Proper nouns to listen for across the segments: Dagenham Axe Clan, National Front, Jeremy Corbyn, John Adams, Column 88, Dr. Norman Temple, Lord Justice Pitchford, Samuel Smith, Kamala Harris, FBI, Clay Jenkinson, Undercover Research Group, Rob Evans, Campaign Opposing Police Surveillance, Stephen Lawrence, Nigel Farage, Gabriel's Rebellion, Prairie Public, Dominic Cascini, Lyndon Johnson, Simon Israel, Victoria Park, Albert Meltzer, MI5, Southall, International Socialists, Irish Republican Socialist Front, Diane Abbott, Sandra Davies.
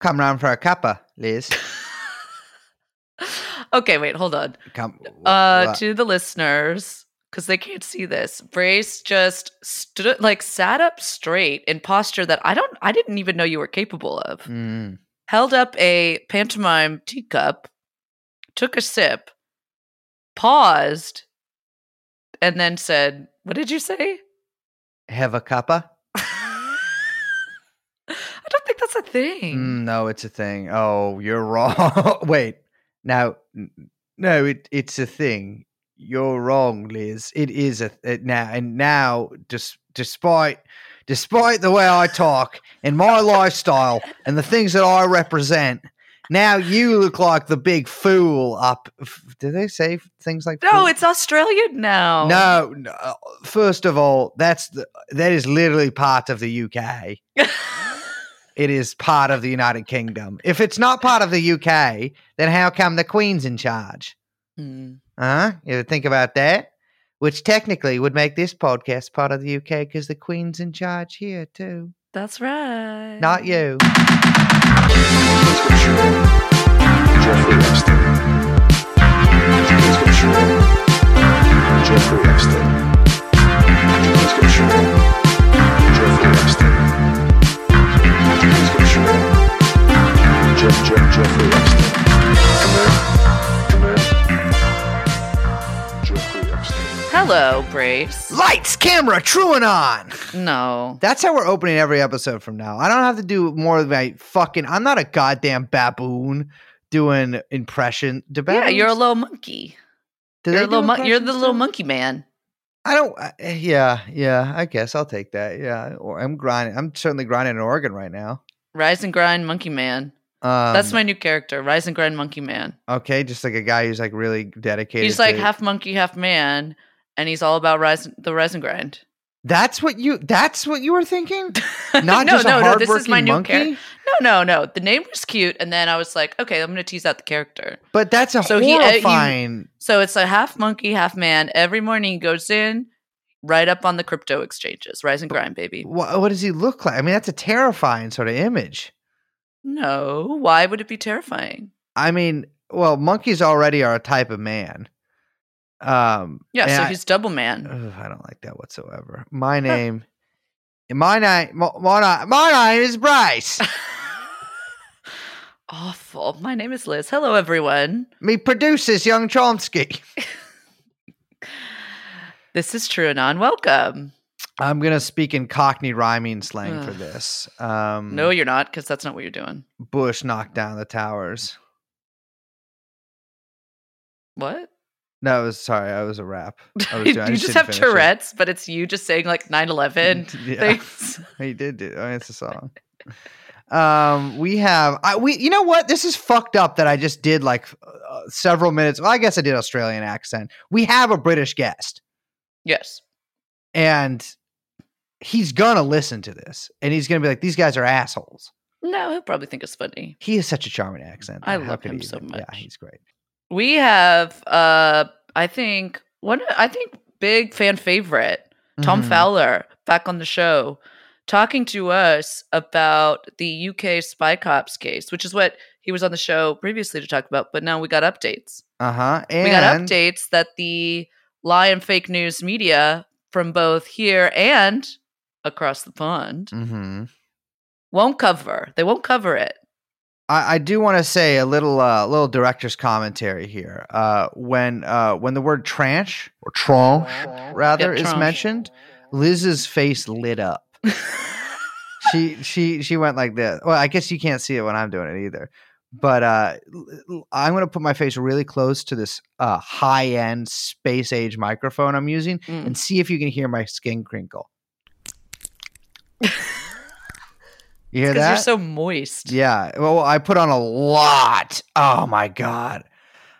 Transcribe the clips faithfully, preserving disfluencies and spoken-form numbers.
Come round for a cuppa, Liz. Okay, wait, hold on. Come, wh- uh, to the listeners, because they can't see this, Brace just stood, like, sat up straight in posture that I don't, I didn't even know you were capable of. Mm. Held up a pantomime teacup, took a sip, paused, and then said, "What did you say? Have a cuppa?" I don't think that's a thing. Mm, no, it's a thing. Oh, you're wrong. Wait. Now, no, it it's a thing. You're wrong, Liz. It is a it now, and now, just despite despite the way I talk and my lifestyle and the things that I represent, now you look like the big fool. Up, do they say things like no? Fool? It's Australian now. No, no, first of all, that's the, that is literally part of the U K. It is part of the United Kingdom. If it's not part of the U K, then how come the Queen's in charge? Mm. Uh-huh. You ever think about that? Which technically would make this podcast part of the U K because the Queen's in charge here too. That's right. Not you. Jeff, Jeff, Jeffrey Epstein. Come here. Come here. Jeffrey Epstein. Hello, Brace. Lights, camera, true and on. No. That's how we're opening every episode from now. I don't have to do more of my fucking... I'm not a goddamn baboon doing impression. Do yeah, you're a little monkey. Do you're, a little mon- you're the little monkey man. I don't... Uh, yeah, yeah, I guess I'll take that. Yeah, or I'm grinding. I'm certainly grinding in Oregon right now. Rise and grind, monkey man. Um, That's my new character, Rise and Grind Monkey Man. Okay, just like a guy who's like really dedicated. He's like to... half monkey, half man, and he's all about rise, the rise and grind. That's what you. That's what you were thinking. Not no, just no, a hardworking no, this is my monkey. New char- no, no, no. The name was cute, and then I was like, okay, I'm going to tease out the character. But that's a so horrifying. He, he, so it's a half monkey, half man. Every morning he goes in. Right up on the crypto exchanges. Rise and grind, baby. What, what does he look like? I mean, that's a terrifying sort of image. No. Why would it be terrifying? I mean, well, monkeys already are a type of man. Um, yeah, so I, he's double man. Ugh, I don't like that whatsoever. My name... my, name my, my, my name is Bryce. Awful. My name is Liz. Hello, everyone. Me produces Young Chomsky. This is True Anon. Welcome. I'm going to speak in Cockney rhyming slang Ugh. for this. Um, no, you're not, because that's not what you're doing. Bush knocked down the towers. What? No, it was, sorry, I was a rap. I was, you I just, just have Tourette's, it. But it's you just saying like nine eleven yeah. things. He did do it. I mean, it's a song. Um, we have, I, we, you know what? This is fucked up that I just did like uh, several minutes. Well, I guess I did Australian accent. We have a British guest. Yes. And he's going to listen to this. And he's going to be like, these guys are assholes. No, he'll probably think it's funny. He has such a charming accent. I love him so much. Yeah, he's great. We have, uh, I think, one. I think big fan favorite, Tom mm-hmm. Fowler, back on the show, talking to us about the U K spy cops case, which is what he was on the show previously to talk about. But now we got updates. Uh-huh. And we got updates that the... lie and fake news media from both here and across the pond mm-hmm. won't cover. They won't cover it. I, I do want to say a little, uh, little director's commentary here. Uh, when, uh, when the word tranche or tranche rather yep, is tranche. mentioned, Liz's face lit up. she, she, she went like this. Well, I guess you can't see it when I'm doing it either. But uh, I'm going to put my face really close to this uh, high-end space-age microphone I'm using mm. and see if you can hear my skin crinkle. You hear that? Because you're so moist. Yeah. Well, I put on a lot. Oh, my God.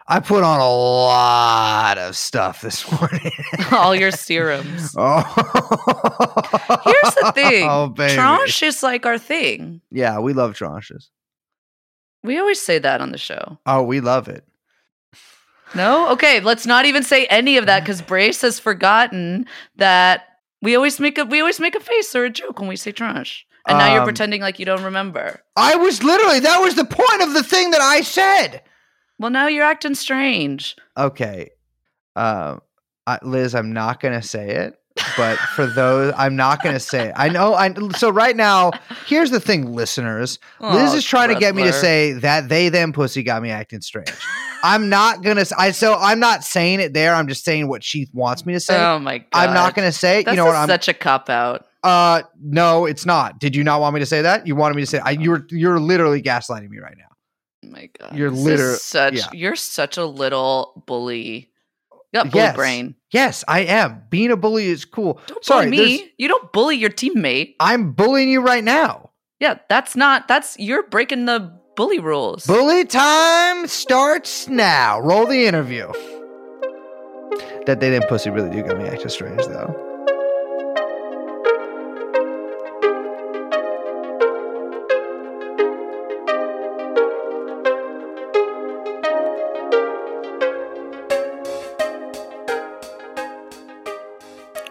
I put on a lot of stuff this morning. All your serums. Oh. Here's the thing. Oh, baby. Tranche is like our thing. Yeah, we love tranches. We always say that on the show. Oh, we love it. No? Okay, let's not even say any of that because Brace has forgotten that we always make a we always make a face or a joke when we say tranche. And now um, you're pretending like you don't remember. I was literally, that was the point of the thing that I said. Well, now you're acting strange. Okay. Uh, I, Liz, I'm not going to say it, but for those, I'm not going to say it. I know. I So right now, here's the thing, listeners. Oh, Liz is trying wrestler. to get me to say that they, them pussy got me acting strange. I'm not going to, I so I'm not saying it there. I'm just saying what she wants me to say. Oh my God. I'm not going to say it. That's you know what, I'm, such a cop out. Uh, no, it's not. Did you not want me to say that? You wanted me to say, I, you're, you're literally gaslighting me right now. Oh my God. You're literally such, yeah. you're such a little bully. You got bully yes. brain. Yes, I am. Being a bully is cool. Don't Sorry, bully me. You don't bully your teammate. I'm bullying you right now. Yeah, that's not, that's, you're breaking the bully rules. Bully time starts now. Roll the interview. That they didn't pussy really do got me acting strange though.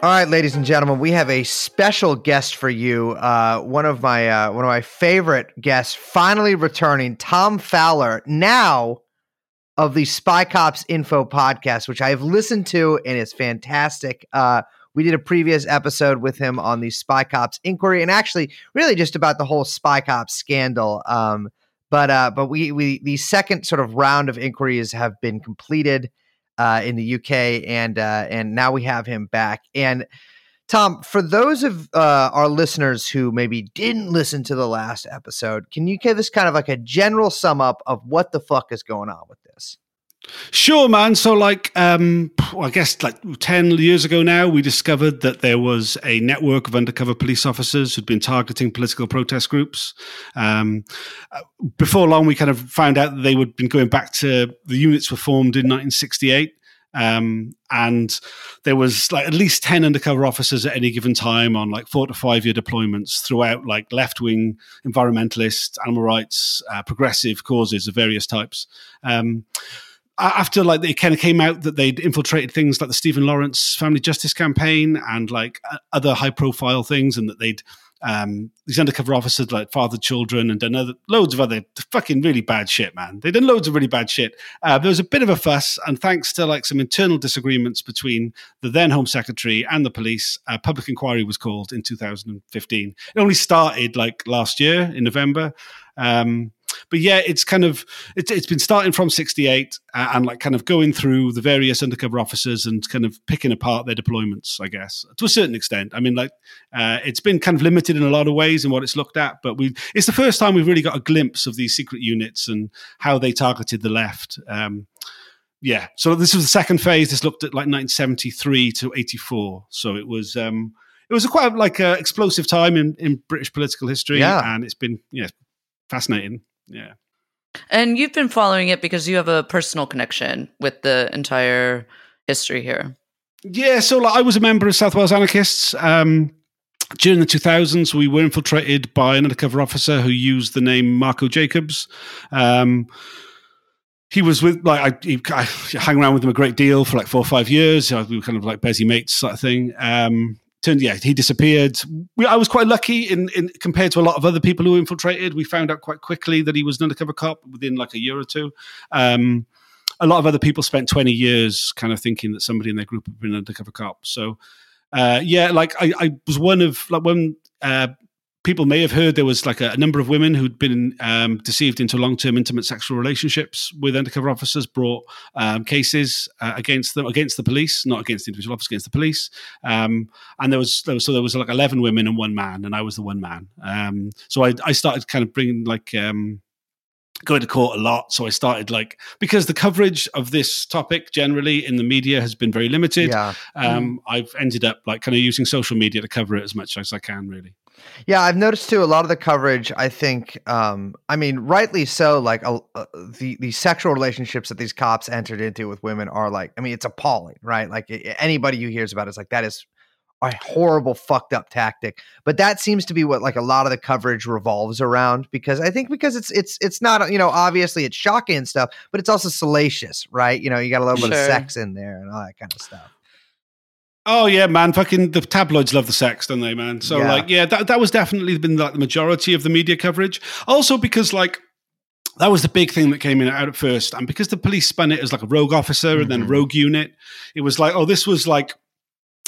All right, ladies and gentlemen, we have a special guest for you. Uh, one of my uh, one of my favorite guests, finally returning, Tom Fowler, now of the Spy Cops Info podcast, which I have listened to and is fantastic. Uh, we did a previous episode with him on the Spy Cops inquiry, and actually, really just about the whole Spy Cops scandal. Um, but uh, but we we the second sort of round of inquiries have been completed. Uh, in the U K, and uh, and now we have him back. And Tom, for those of uh, our listeners who maybe didn't listen to the last episode, can you give us kind of like a general sum up of what the fuck is going on with this? Sure, man. So like, um, I guess like ten years ago now, we discovered that there was a network of undercover police officers who'd been targeting political protest groups. Um, before long, we kind of found out that they would been going back to the units were formed in nineteen sixty-eight. Um, and there was like at least ten undercover officers at any given time on like four to five year deployments throughout like left-wing, environmentalist, animal rights, uh, progressive causes of various types. Um, After like it kind of came out that they'd infiltrated things like the Stephen Lawrence Family Justice Campaign and like other high-profile things, and that they'd um, these undercover officers like fathered children and done other, loads of other fucking really bad shit, man. They did loads of really bad shit. Uh, there was a bit of a fuss, and thanks to like some internal disagreements between the then Home Secretary and the police, a public inquiry was called in two thousand fifteen. It only started like last year in November. Um, But yeah, it's kind of, it's, it's been starting from sixty-eight uh, and like kind of going through the various undercover officers and kind of picking apart their deployments, I guess, to a certain extent. I mean, like uh, it's been kind of limited in a lot of ways in what it's looked at, but we it's the first time we've really got a glimpse of these secret units and how they targeted the left. Um, yeah. So this was the second phase. This looked at like nineteen seventy-three to eighty-four. So it was... Um, it was a quite like a explosive time in, in British political history. Yeah. And it's been, you know, fascinating. Yeah. And you've been following it because you have a personal connection with the entire history here. Yeah. So like, I was a member of South Wales Anarchists. Um, during the two thousands, we were infiltrated by an undercover officer who used the name Marco Jacobs. Um, he was with, like, I, he, I hung around with him a great deal for like four or five years. We were kind of like busy mates sort of thing. Um, Turned, yeah, he disappeared. We, I was quite lucky in, in compared to a lot of other people who infiltrated. We found out quite quickly that he was an undercover cop within like a year or two. Um, a lot of other people spent twenty years kind of thinking that somebody in their group had been an undercover cop. So, uh, yeah, like I, I was one of like when uh, people may have heard there was like a, a number of women who'd been um, deceived into long-term intimate sexual relationships with undercover officers, brought um, cases uh, against them, against the police, not against the individual officers, against the police. Um, and there was, there was so there was like eleven women and one man, and I was the one man. Um, so I, I started kind of bringing like um, going to court a lot. So I started like because the coverage of this topic generally in the media has been very limited. Yeah. Um, mm. I've ended up like kind of using social media to cover it as much as I can, really. Yeah, I've noticed too. A lot of the coverage, I think, um, I mean, rightly so. Like uh, the the sexual relationships that these cops entered into with women are like, I mean, it's appalling, right? Like anybody who hears about it is like, that is a horrible, fucked up tactic. But that seems to be what like a lot of the coverage revolves around, because I think because it's it's it's not, you know, obviously it's shocking and stuff, but it's also salacious, right? You know, you got a little sure. bit of sex in there and all that kind of stuff. Oh yeah, man! Fucking the tabloids love the sex, don't they, man? So yeah. like, yeah, that that was definitely been like the majority of the media coverage. Also because like that was the big thing that came in out at first, and because the police spun it as like a rogue officer mm-hmm. and then rogue unit, it was like, oh, this was like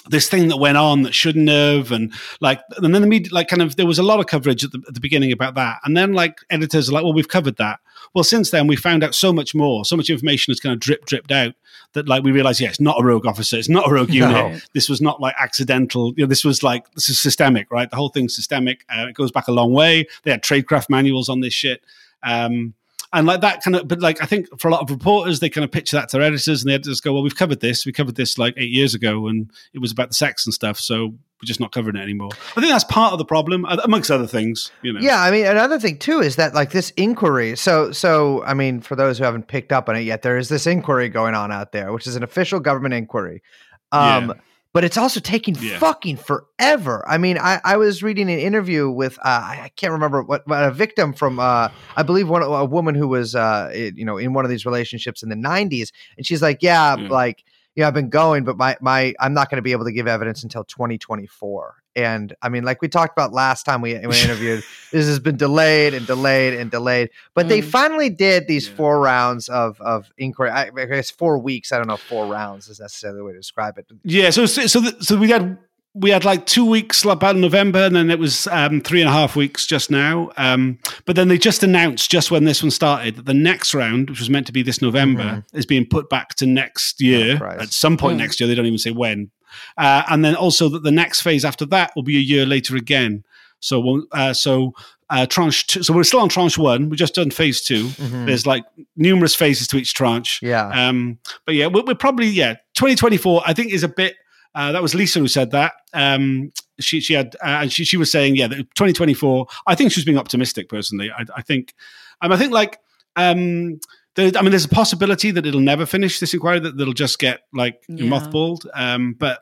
this thing that went on that shouldn't have, and like, and then the media, like, kind of there was a lot of coverage at the, at the beginning about that, and then like editors are like, well, we've covered that. Well, since then we found out so much more, so much information has kind of drip dripped out. That like we realized, yeah, it's not a rogue officer, it's not a rogue unit. No. This was not like accidental. You know, this was like this is systemic, right? The whole thing's systemic. Uh, it goes back a long way. They had tradecraft manuals on this shit, um, and like that kind of. But like I think for a lot of reporters, they kind of pitch that to their editors, and the editors go, "Well, we've covered this. We covered this like eight years ago, and it was about the sex and stuff. So we're just not covering it anymore." I think that's part of the problem, amongst other things. You know. Yeah, I mean, another thing too is that like this inquiry. So, so I mean, for those who haven't picked up on it yet, there is this inquiry going on out there, which is an official government inquiry. Um, yeah. But it's also taking yeah. fucking forever. I mean, I, I was reading an interview with uh, I can't remember what a victim from uh, I believe one a woman who was uh, you know in one of these relationships in the nineties, and she's like, yeah, yeah. like. Yeah, I've been going, but my my I'm not going to be able to give evidence until twenty twenty-four. And I mean, like we talked about last time we, we interviewed, this has been delayed and delayed and delayed. But um, they finally did these yeah. four rounds of of inquiry. I, I guess four weeks. I don't know if four rounds is necessarily the way to describe it. Yeah. So so so, the, so we had we had like two weeks about November, and then it was um, three and a half weeks just now. Um, but then they just announced just when this one started that the next round, which was meant to be this November, mm-hmm. is being put back to next year. Oh, at some point yeah. next year, they don't even say when. Uh, and then also that the next phase after that will be a year later again. So, uh, so uh, tranche two. So we're still on tranche one. We've just done phase two. Mm-hmm. There's like numerous phases to each tranche. Yeah. Um, but yeah, we're, we're probably yeah twenty twenty-four. I think is a bit. Uh, that was Lisa who said that. Um, she she had uh, and she she was saying yeah, that twenty twenty-four. I think she was being optimistic personally. I, I think, um, I think like um, there, I mean, there's a possibility that it'll never finish this inquiry, that it'll just get like yeah. mothballed. Um, but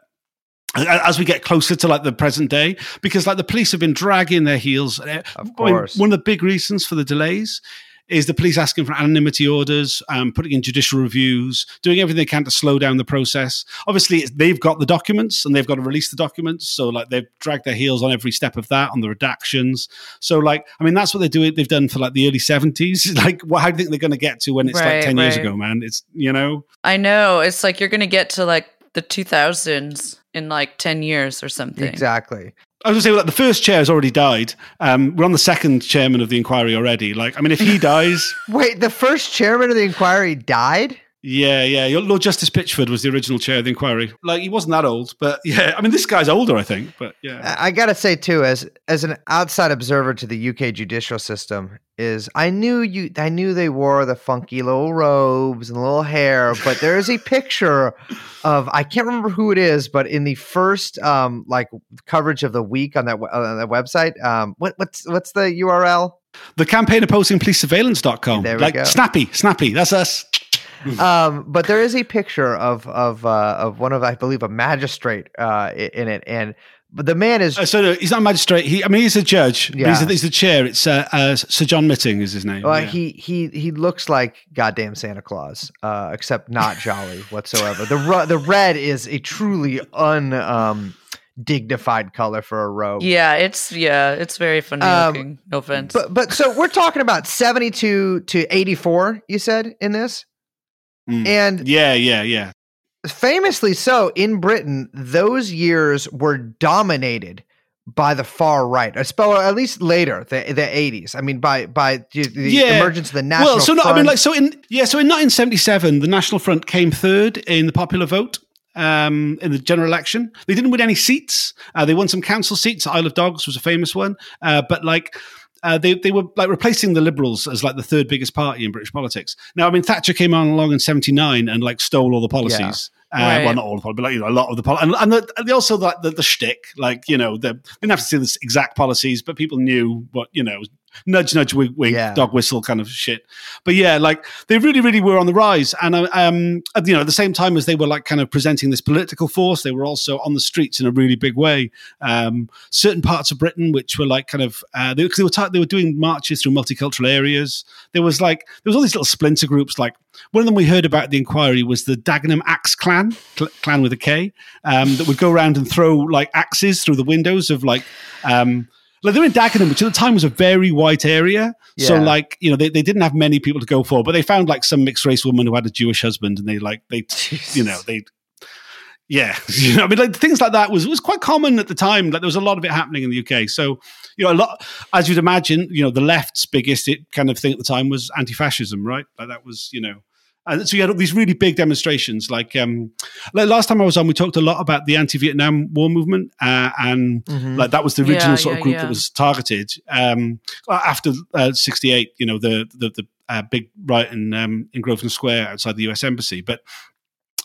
as we get closer to like the present day, because like the police have been dragging their heels. Of course, one of the big reasons for the delays is the police asking for anonymity orders, um, putting in judicial reviews, doing everything they can to slow down the process. Obviously, it's, they've got the documents and they've got to release the documents. So, like, they've dragged their heels on every step of that, on the redactions. So, like, I mean, that's what they do. They've done for, like, the early seventies. Like, what, how do you think they're going to get to when it's, right, like, ten right. years ago, man? It's, you know? I know. It's like you're going to get to, like, the two thousands in, like, ten years or something. Exactly. I was going to say, like, the first chair has already died. Um, we're on the second chairman of the inquiry already. Like, I mean, if he dies... Wait, the first chairman of the inquiry died? Yeah, yeah. Lord Justice Pitchford was the original chair of the inquiry. Like, he wasn't that old, but yeah. I mean, this guy's older, I think, but yeah. I got to say, too, as as an outside observer to the U K judicial system, is I knew you. I knew they wore the funky little robes and little hair, but there is a picture of, I can't remember who it is, but in the first um, like coverage of the week on that on that website, um, what, what's what's the U R L? The campaign opposing police surveillance dot com. There we like, go. Snappy, snappy. That's us. um, but there is a picture of of uh, of one of, I believe, a magistrate uh, in it, and. But the man is... Uh, so no, he's not a magistrate. He, I mean, he's a judge. Yeah. He's, a, he's the chair. It's uh, uh, Sir John Mitting is his name. Well, yeah. he, he he looks like goddamn Santa Claus, uh, except not jolly whatsoever. The ru- the red is a truly un... Um, dignified color for a robe. Yeah, it's yeah, it's very funny um, looking. No offense. But, but so we're talking about seventy-two to eighty-four, you said, in this? Mm. And Yeah, yeah, yeah. Famously so, in Britain, those years were dominated by the far right, or at least later, the the eighties. I mean, by by the, the yeah. emergence of the National well, so Front. No, I mean, like, so in yeah, so in nineteen seventy-seven, the National Front came third in the popular vote. Um, in the general election, they didn't win any seats. Uh, they won some council seats. Isle of Dogs was a famous one, uh, but like. Uh, they they were like replacing the Liberals as like the third biggest party in British politics. Now, I mean, Thatcher came on along in seventy-nine and like stole all the policies. Yeah. Uh, right. Well, not all the policies, but like, you know, a lot of the policies. And, and, and also like the, the, the shtick, like, you know, the, they didn't have to say the exact policies, but people knew what, you know, nudge, nudge, wink, wink, yeah. dog whistle kind of shit. But yeah, like they really, really were on the rise. And, um, you know, at the same time as they were like kind of presenting this political force, they were also on the streets in a really big way. Um, certain parts of Britain, which were like kind of, uh, they, 'cause they were t- they were doing marches through multicultural areas. There was like, there was all these little splinter groups. Like one of them we heard about at the inquiry was the Dagenham Axe Clan, cl- clan with a K, um, that would go around and throw like axes through the windows of like, um, Like they're in Dagenham, which at the time was a very white area. Yeah. So like, you know, they, they didn't have many people to go for, but they found like some mixed race woman who had a Jewish husband and they like, they, Jesus. you know, they, yeah. You know, I mean, like things like that was, was quite common at the time. Like there was a lot of it happening in the U K. So, you know, a lot, as you'd imagine, you know, the left's biggest it kind of thing at the time was anti-fascism, right? Like that was, you know. And so you had all these really big demonstrations. Like, um, like last time I was on, we talked a lot about the anti-Vietnam War movement, uh, and mm-hmm. like that was the original yeah, sort yeah, of group yeah. that was targeted. Um, after uh, sixty-eight, you know, the the, the uh, big riot in um, in Grosvenor Square outside the U S Embassy, but.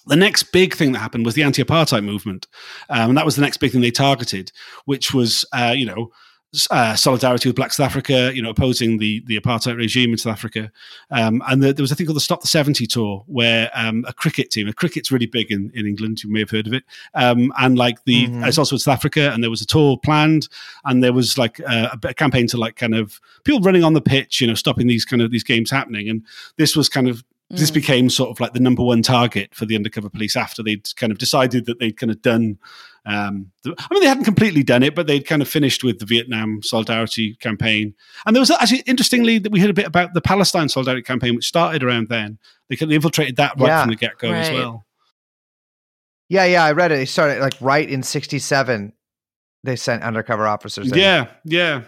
The next big thing that happened was the anti-apartheid movement, um, and that was the next big thing they targeted, which was, uh, you know, uh, solidarity with Black South Africa, you know, opposing the the apartheid regime in South Africa. Um, and the, there was a thing called the Stop the seventy tour, where um, a cricket team, a cricket's really big in, in England, you may have heard of it, um, and like the, mm-hmm. it's also in South Africa, and there was a tour planned, and there was like a, a campaign to like kind of people running on the pitch, you know, stopping these kind of, these games happening. And this was kind of, this became sort of like the number one target for the undercover police after they'd kind of decided that they'd kind of done, um, the, I mean, they hadn't completely done it, but they'd kind of finished with the Vietnam Solidarity Campaign. And there was actually, interestingly, that we heard a bit about the Palestine Solidarity Campaign, which started around then. They kind of infiltrated that right yeah, from the get-go right. as well. Yeah, yeah, I read it. They started like right in sixty-seven, they sent undercover officers in. Yeah, yeah.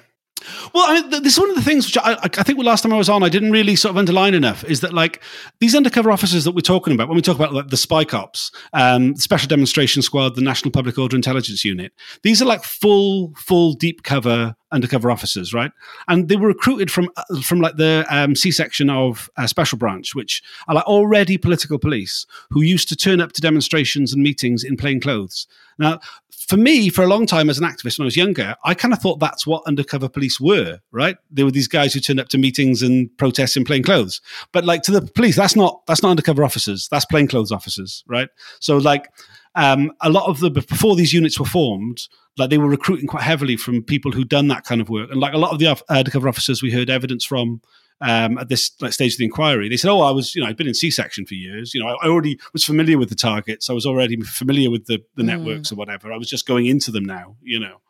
Well, I mean, this is one of the things which I, I think last time I was on, I didn't really sort of underline enough, is that like these undercover officers that we're talking about, when we talk about like the spy cops, um, Special Demonstration Squad, the National Public Order Intelligence Unit, these are like full, full deep cover undercover officers, right? And they were recruited from from like the um, C-section of uh, Special Branch, which are like already political police who used to turn up to demonstrations and meetings in plain clothes. Now, for me, for a long time as an activist when I was younger, I kind of thought that's what undercover police were, right? They were these guys who turned up to meetings and protests in plain clothes. But like to the police, that's not that's not undercover officers. That's plainclothes officers, right? So like um, a lot of the, before these units were formed, like they were recruiting quite heavily from people who'd done that kind of work. And like a lot of the uh, undercover officers we heard evidence from um, at this like, stage of the inquiry, they said, oh, I was, you know, I'd been in C-section for years. You know, I already was familiar with the targets. I was already familiar with the, the mm. networks or whatever. I was just going into them now, you know,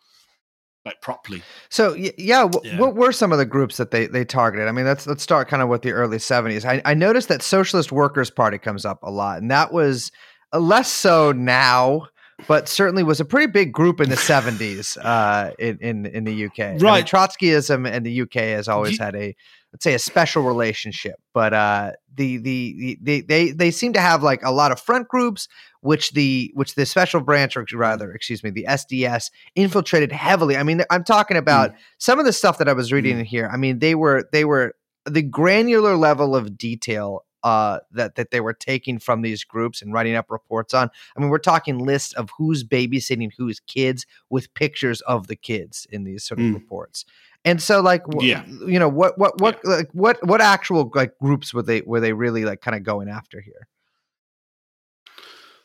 like properly. So yeah, w- yeah. what were some of the groups that they, they targeted? I mean, let's, let's start kind of with the early seventies. I, I noticed that Socialist Workers Party comes up a lot, and that was less so now, but certainly was a pretty big group in the seventies uh, in, in, in the U K. Right. I mean, Trotskyism and the U K has always you, had a, let's say, a special relationship. But uh, the, the the they they seem to have like a lot of front groups, which the which the special branch, or rather, excuse me, the S D S infiltrated heavily. I mean, I'm talking about mm. some of the stuff that I was reading mm. in here. I mean, they were they were the granular level of detail Uh, that that they were taking from these groups and writing up reports on. I mean, we're talking lists of who's babysitting whose kids with pictures of the kids in these sort of mm. reports. And so, like, w- yeah. you know, what what what yeah. like what what actual like groups were they were they really like kind of going after here?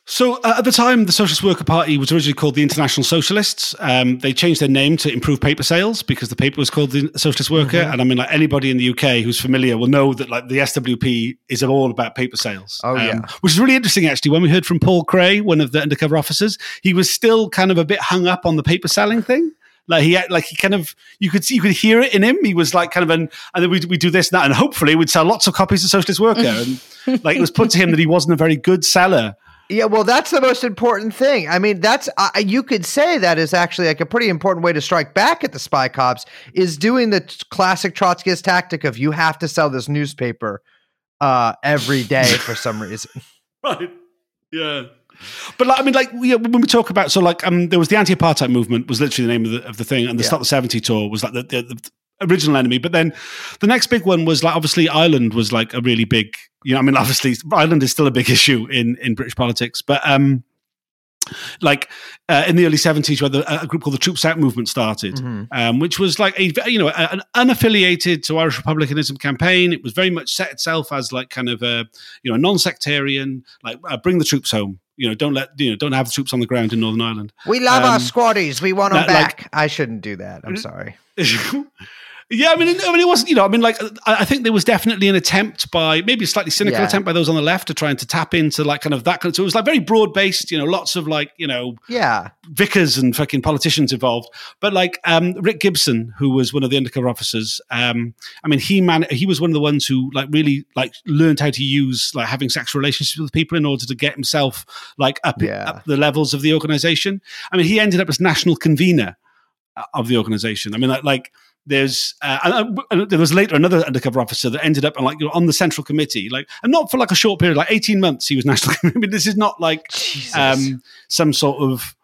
So uh, at the time, the Socialist Worker Party was originally called the International Socialists. Um, they changed their name to improve paper sales because the paper was called the Socialist Worker. Mm-hmm. And I mean, like anybody in the U K who's familiar will know that like the S W P is all about paper sales. Oh um, yeah, which is really interesting actually. When we heard from Paul Gray, one of the undercover officers, he was still kind of a bit hung up on the paper selling thing. Like he, like he kind of, you could see, you could hear it in him. He was like kind of an, and then we we do this and that, and hopefully we'd sell lots of copies of Socialist Worker. And like it was put to him that he wasn't a very good seller. Yeah, well, that's the most important thing. I mean, that's uh, you could say that is actually like a pretty important way to strike back at the spy cops is doing the t- classic Trotskyist tactic of you have to sell this newspaper uh, every day for some reason. Right. Yeah. But like, I mean, like yeah, when we talk about, so like um, there was the anti-apartheid movement was literally the name of the, of the thing, and the yeah. Stop the seventy tour was like the, the, the original enemy. But then the next big one was like obviously Ireland was like a really big, you know, I mean, obviously Ireland is still a big issue in, in British politics, but um, like uh, in the early seventies, where the, a group called the Troops Out movement started, mm-hmm. um, which was like a you know a, an unaffiliated to Irish republicanism campaign. It was very much set itself as like kind of a you know non-sectarian, like uh, bring the troops home. You know, don't let you know, don't have the troops on the ground in Northern Ireland. We love um, our squaddies. We want them that, back. Like, I shouldn't do that. I'm sorry. Yeah, I mean, I mean, it wasn't, you know, I mean, like, I think there was definitely an attempt by, maybe a slightly cynical yeah. attempt by those on the left to trying to tap into, like, kind of that kind of, so it was, like, very broad-based, you know, lots of, like, you know, yeah, vicars and fucking politicians involved. But, like, um, Rick Gibson, who was one of the undercover officers, um, I mean, he man, he was one of the ones who, like, really, like, learned how to use, like, having sexual relationships with people in order to get himself, like, up, yeah. up the levels of the organization. I mean, he ended up as national convener of the organization. I mean, like, like There's uh, and there was later another undercover officer that ended up on like you know, on the central committee, like and not for like a short period, like eighteen months. He was national. I mean, this is not like um, some sort of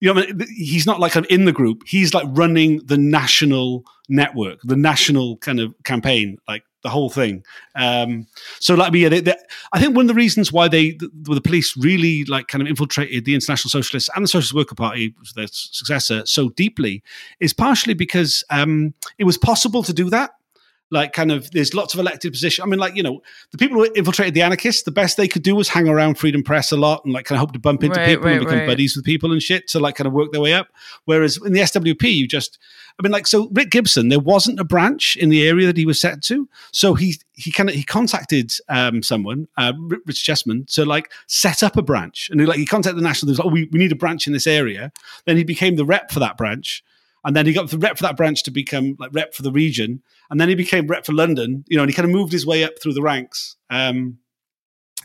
you know I mean, he's not like in the group. He's like running the national network, the national kind of campaign, like the whole thing. Um, so like yeah, they, they, I think one of the reasons why they the, the police really like kind of infiltrated the International Socialists and the Socialist Worker Party, their successor, so deeply is partially because um, it was possible to do that. Like kind of there's lots of elected positions. I mean, like, you know, the people who infiltrated the anarchists, the best they could do was hang around Freedom Press a lot and like kind of hope to bump into right, people right, and become right. buddies with people and shit to like kind of work their way up. Whereas in the S W P, you just, I mean, like, so Rick Gibson, there wasn't a branch in the area that he was set to. So he he kind of, he contacted um, someone, uh, Rich Chessman, to like set up a branch. And he, like he contacted the National, he was like, oh, we, we need a branch in this area. Then he became the rep for that branch. And then he got the rep for that branch to become like rep for the region. And then he became rep for London, you know, and he kind of moved his way up through the ranks. Um,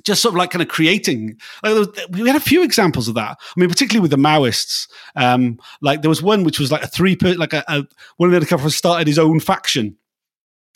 just sort of like kind of creating, like there was, we had a few examples of that. I mean, particularly with the Maoists, um, like there was one, which was like a three per like a, a one of the other couples started his own faction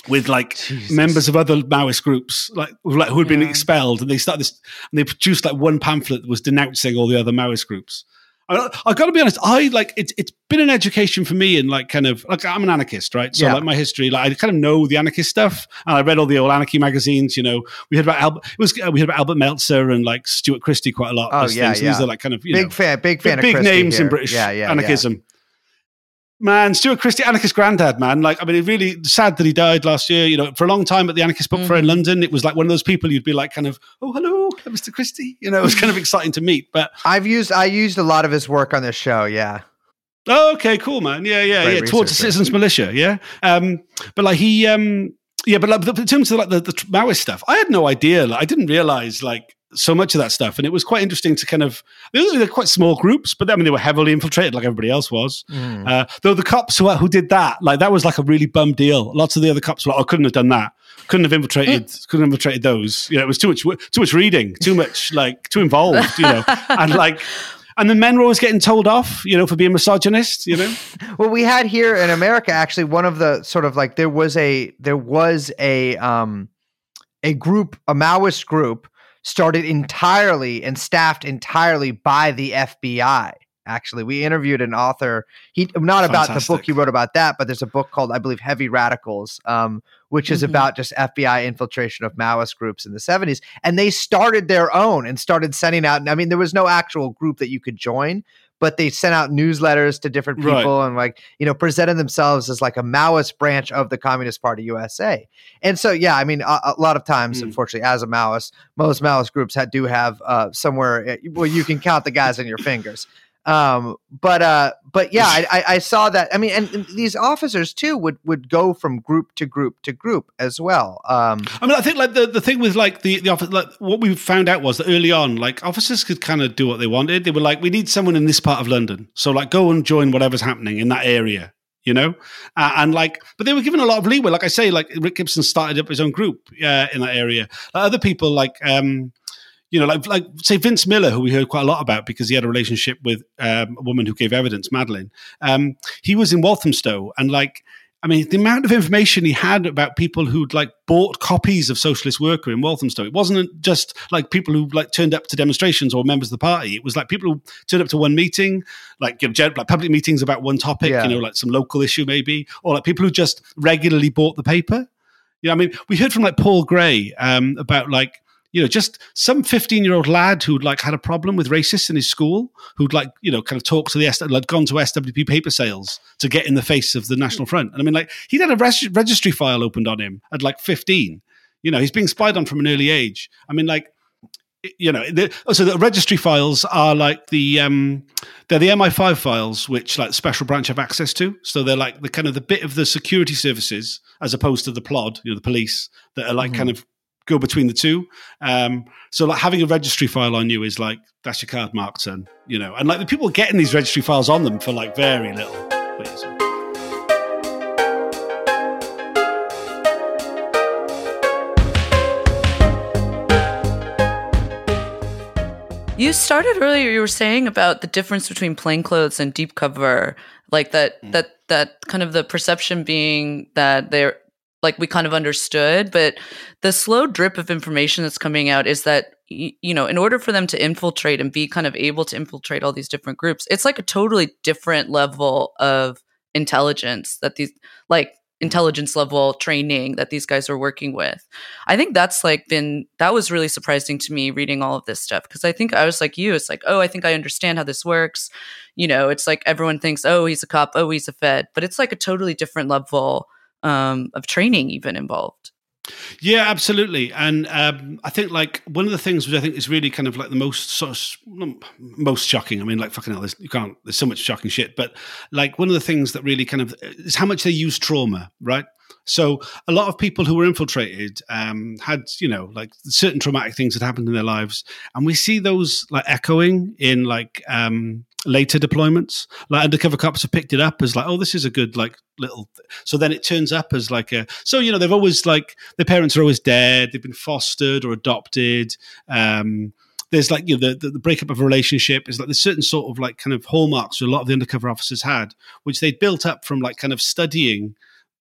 with like Jesus. Members of other Maoist groups, like, like who had been yeah. expelled. And they started this, and they produced like one pamphlet that was denouncing all the other Maoist groups. I've got to be honest, I like it's it's been an education for me in like kind of like I'm an anarchist, right? So yeah. like my history, like I kind of know the anarchist stuff, and I read all the old anarchy magazines. You know, we had about Albert, it was uh, we had about Albert Meltzer and like Stuart Christie quite a lot. Oh yeah, things. yeah. These are like kind of you big know, fan, big fan, big, of big names here. in British yeah, yeah, anarchism. Yeah. Man, Stuart Christie, anarchist granddad, man. Like, I mean, it really sad that he died last year. You know, for a long time at the Anarchist Book mm. Fair in London, it was like one of those people you'd be like, kind of, oh, hello, Mister Christie. You know, it was kind of exciting to meet. But I've used, I used a lot of his work on this show. Yeah. Oh, okay, cool, man. Yeah, yeah, Great yeah. Research, Towards the Citizens Militia. Yeah. Um, but like he, um, yeah, but like in terms of like the, the Maoist stuff, I had no idea. Like, I didn't realize like so much of that stuff, and it was quite interesting to kind of. They're quite small groups, but I mean, they were heavily infiltrated, like everybody else was. Mm. Uh, though the cops who who did that, like that was like a really bum deal. Lots of the other cops were like, "I oh, couldn't have done that. Couldn't have infiltrated. couldn't have infiltrated those. You know, it was too much. Too much reading. Too much like too involved. You know, and like." And the men were always getting told off, you know, for being misogynist, you know? Well, we had here in America, actually, one of the sort of like, there was a, there was a, um, a group, a Maoist group started entirely and staffed entirely by the F B I. Actually, we interviewed an author, he not about Fantastic. the book he wrote about that, but there's a book called, I believe, Heavy Radicals, um, which is mm-hmm. about just F B I infiltration of Maoist groups in the seventies. And they started their own and started sending out, I mean, there was no actual group that you could join, but they sent out newsletters to different people right. and like, you know, presented themselves as like a Maoist branch of the Communist Party U S A. And so, yeah, I mean, a, a lot of times, mm. unfortunately, as a Maoist, most Maoist groups ha- do have uh, somewhere where you can count the guys on your fingers. Um, but, uh, but yeah, I, I saw that. I mean, and these officers too would, would go from group to group to group as well. Um, I mean, I think like the, the thing with like the, the office, like what we found out was that early on, like officers could kind of do what they wanted. They were like, we need someone in this part of London. So like go and join whatever's happening in that area, you know? Uh, and like, but they were given a lot of leeway. Like I say, like Rick Gibson started up his own group, uh, in that area. Like, other people like, um, You know, like, like say Vince Miller, who we heard quite a lot about because he had a relationship with um, a woman who gave evidence, Madeline. Um, he was in Walthamstow, and like, I mean, the amount of information he had about people who'd like bought copies of Socialist Worker in Walthamstow. It wasn't just like people who like turned up to demonstrations or members of the party. It was like people who turned up to one meeting, like, you know, like public meetings about one topic, yeah. you know, like some local issue maybe, or like people who just regularly bought the paper. You know, I mean, we heard from like Paul Gray um, about like, you know, just some fifteen-year-old lad who'd, like, had a problem with racists in his school, who'd, like, you know, kind of talked to the, had gone to S W P paper sales to get in the face of the National Front. And I mean, like, he'd had a reg- registry file opened on him at, like, fifteen. You know, he's being spied on from an early age. I mean, like, you know, the, so the registry files are like the, um, they're the M I five files, which like the special branch have access to. So they're like the kind of the bit of the security services, as opposed to the P L O D, you know, the police that are like mm-hmm. kind of go between the two. Um, so like having a registry file on you is like, that's your card marked, son, you know, and like the people getting these registry files on them for like very little. Wait a second. You started earlier, you were saying about the difference between plainclothes and deep cover, like that, mm. that, that kind of the perception being that they're like, we kind of understood, but the slow drip of information that's coming out is that, you know, in order for them to infiltrate and be kind of able to infiltrate all these different groups, it's like a totally different level of intelligence that these, like, intelligence level training that these guys are working with. I think that's like been, that was really surprising to me reading all of this stuff. Cause I think I was like you, it's like, oh, I think I understand how this works. You know, it's like everyone thinks, oh, he's a cop, oh, he's a Fed, but it's like a totally different level um, of training even involved. Yeah, absolutely. And um, I think like one of the things which I think is really kind of like the most sort of, most shocking, I mean, like fucking hell, there's, you can't, there's so much shocking shit, but like one of the things that really kind of is how much they use trauma, right? So a lot of people who were infiltrated um, had, you know, like certain traumatic things that happened in their lives. And we see those like echoing in like um, later deployments. Like undercover cops have picked it up as like, oh, this is a good like little. Th-. So then it turns up as like a, so, you know, they've always like, their parents are always dead. They've been fostered or adopted. Um, there's like, you know, the, the, the breakup of a relationship is like there's certain sort of like kind of hallmarks that a lot of the undercover officers had, which they'd built up from like kind of studying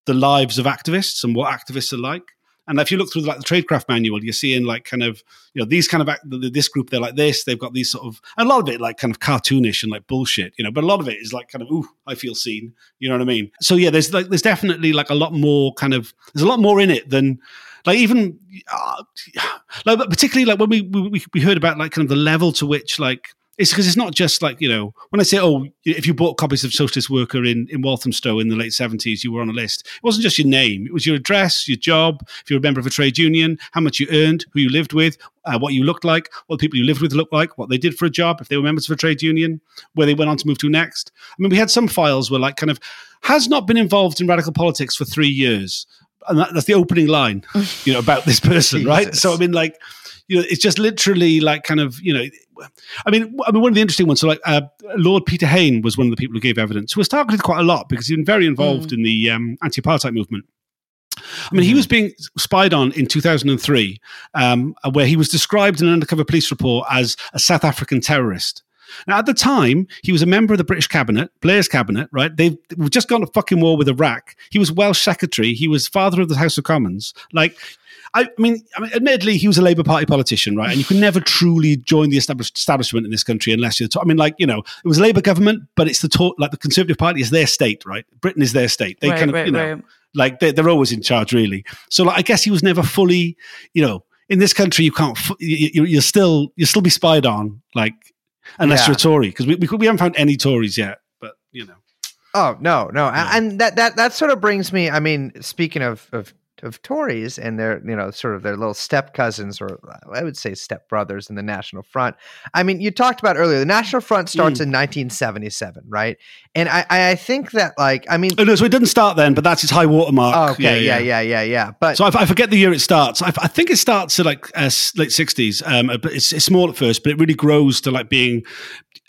the lives of activists and what activists are like. And if you look through like the tradecraft manual, you're seeing like kind of, you know, these kind of, act- this group, they're like this, they've got these sort of, and a lot of it like kind of cartoonish and like bullshit, you know, but a lot of it is like kind of, ooh, I feel seen, you know what I mean? So yeah, there's like, there's definitely like a lot more kind of, there's a lot more in it than like even, uh, like particularly like when we, we we heard about like kind of the level to which like, it's because it's not just like, you know, when I say, oh, if you bought copies of Socialist Worker in, in Walthamstow in the late seventies, you were on a list. It wasn't just your name. It was your address, your job, if you're a member of a trade union, how much you earned, who you lived with, uh, what you looked like, what the people you lived with looked like, what they did for a job, if they were members of a trade union, where they went on to move to next. I mean, we had some files where like kind of has not been involved in radical politics for three years. And that, that's the opening line, you know, about this person, right? So, I mean, like, you know, it's just literally like kind of, you know, I mean, I mean, one of the interesting ones, so like uh, Lord Peter Hain was one of the people who gave evidence, who was targeted quite a lot because he'd been very involved mm. in the um, anti-apartheid movement. I mean, mm-hmm. he was being spied on in two thousand three, um, where he was described in an undercover police report as a South African terrorist. Now, at the time, he was a member of the British cabinet, Blair's cabinet, right? They've just gone to fucking war with Iraq. He was Welsh secretary. He was father of the House of Commons. Like, I mean, I mean, admittedly, he was a Labour Party politician, right? And you can never truly join the established establishment in this country unless you're. I mean, like, you know, it was a Labour government, but it's the ta- like the Conservative Party is their state, right? Britain is their state. They right, kind of, right, you know, right. like they're, they're always in charge, really. So, like, I guess he was never fully, you know, in this country, you can't. You, you're still, you'll still be spied on, like. Unless yeah. you're a Tory, because we, we we haven't found any Tories yet, but you know. Oh no, no, yeah. and that, that that sort of brings me. I mean, speaking of, of of Tories and their you know sort of their little step cousins, or I would say step brothers in the National Front. I mean, you talked about earlier. The National Front starts mm. in nineteen seventy-seven, right? And I I think that like I mean, oh no, so it didn't start then, but that's its high watermark. Oh, okay, yeah, yeah, yeah, yeah, yeah. yeah. But so I, I forget the year it starts. I, I think it starts at like uh, late sixties. Um, but it's, it's small at first, but it really grows to like being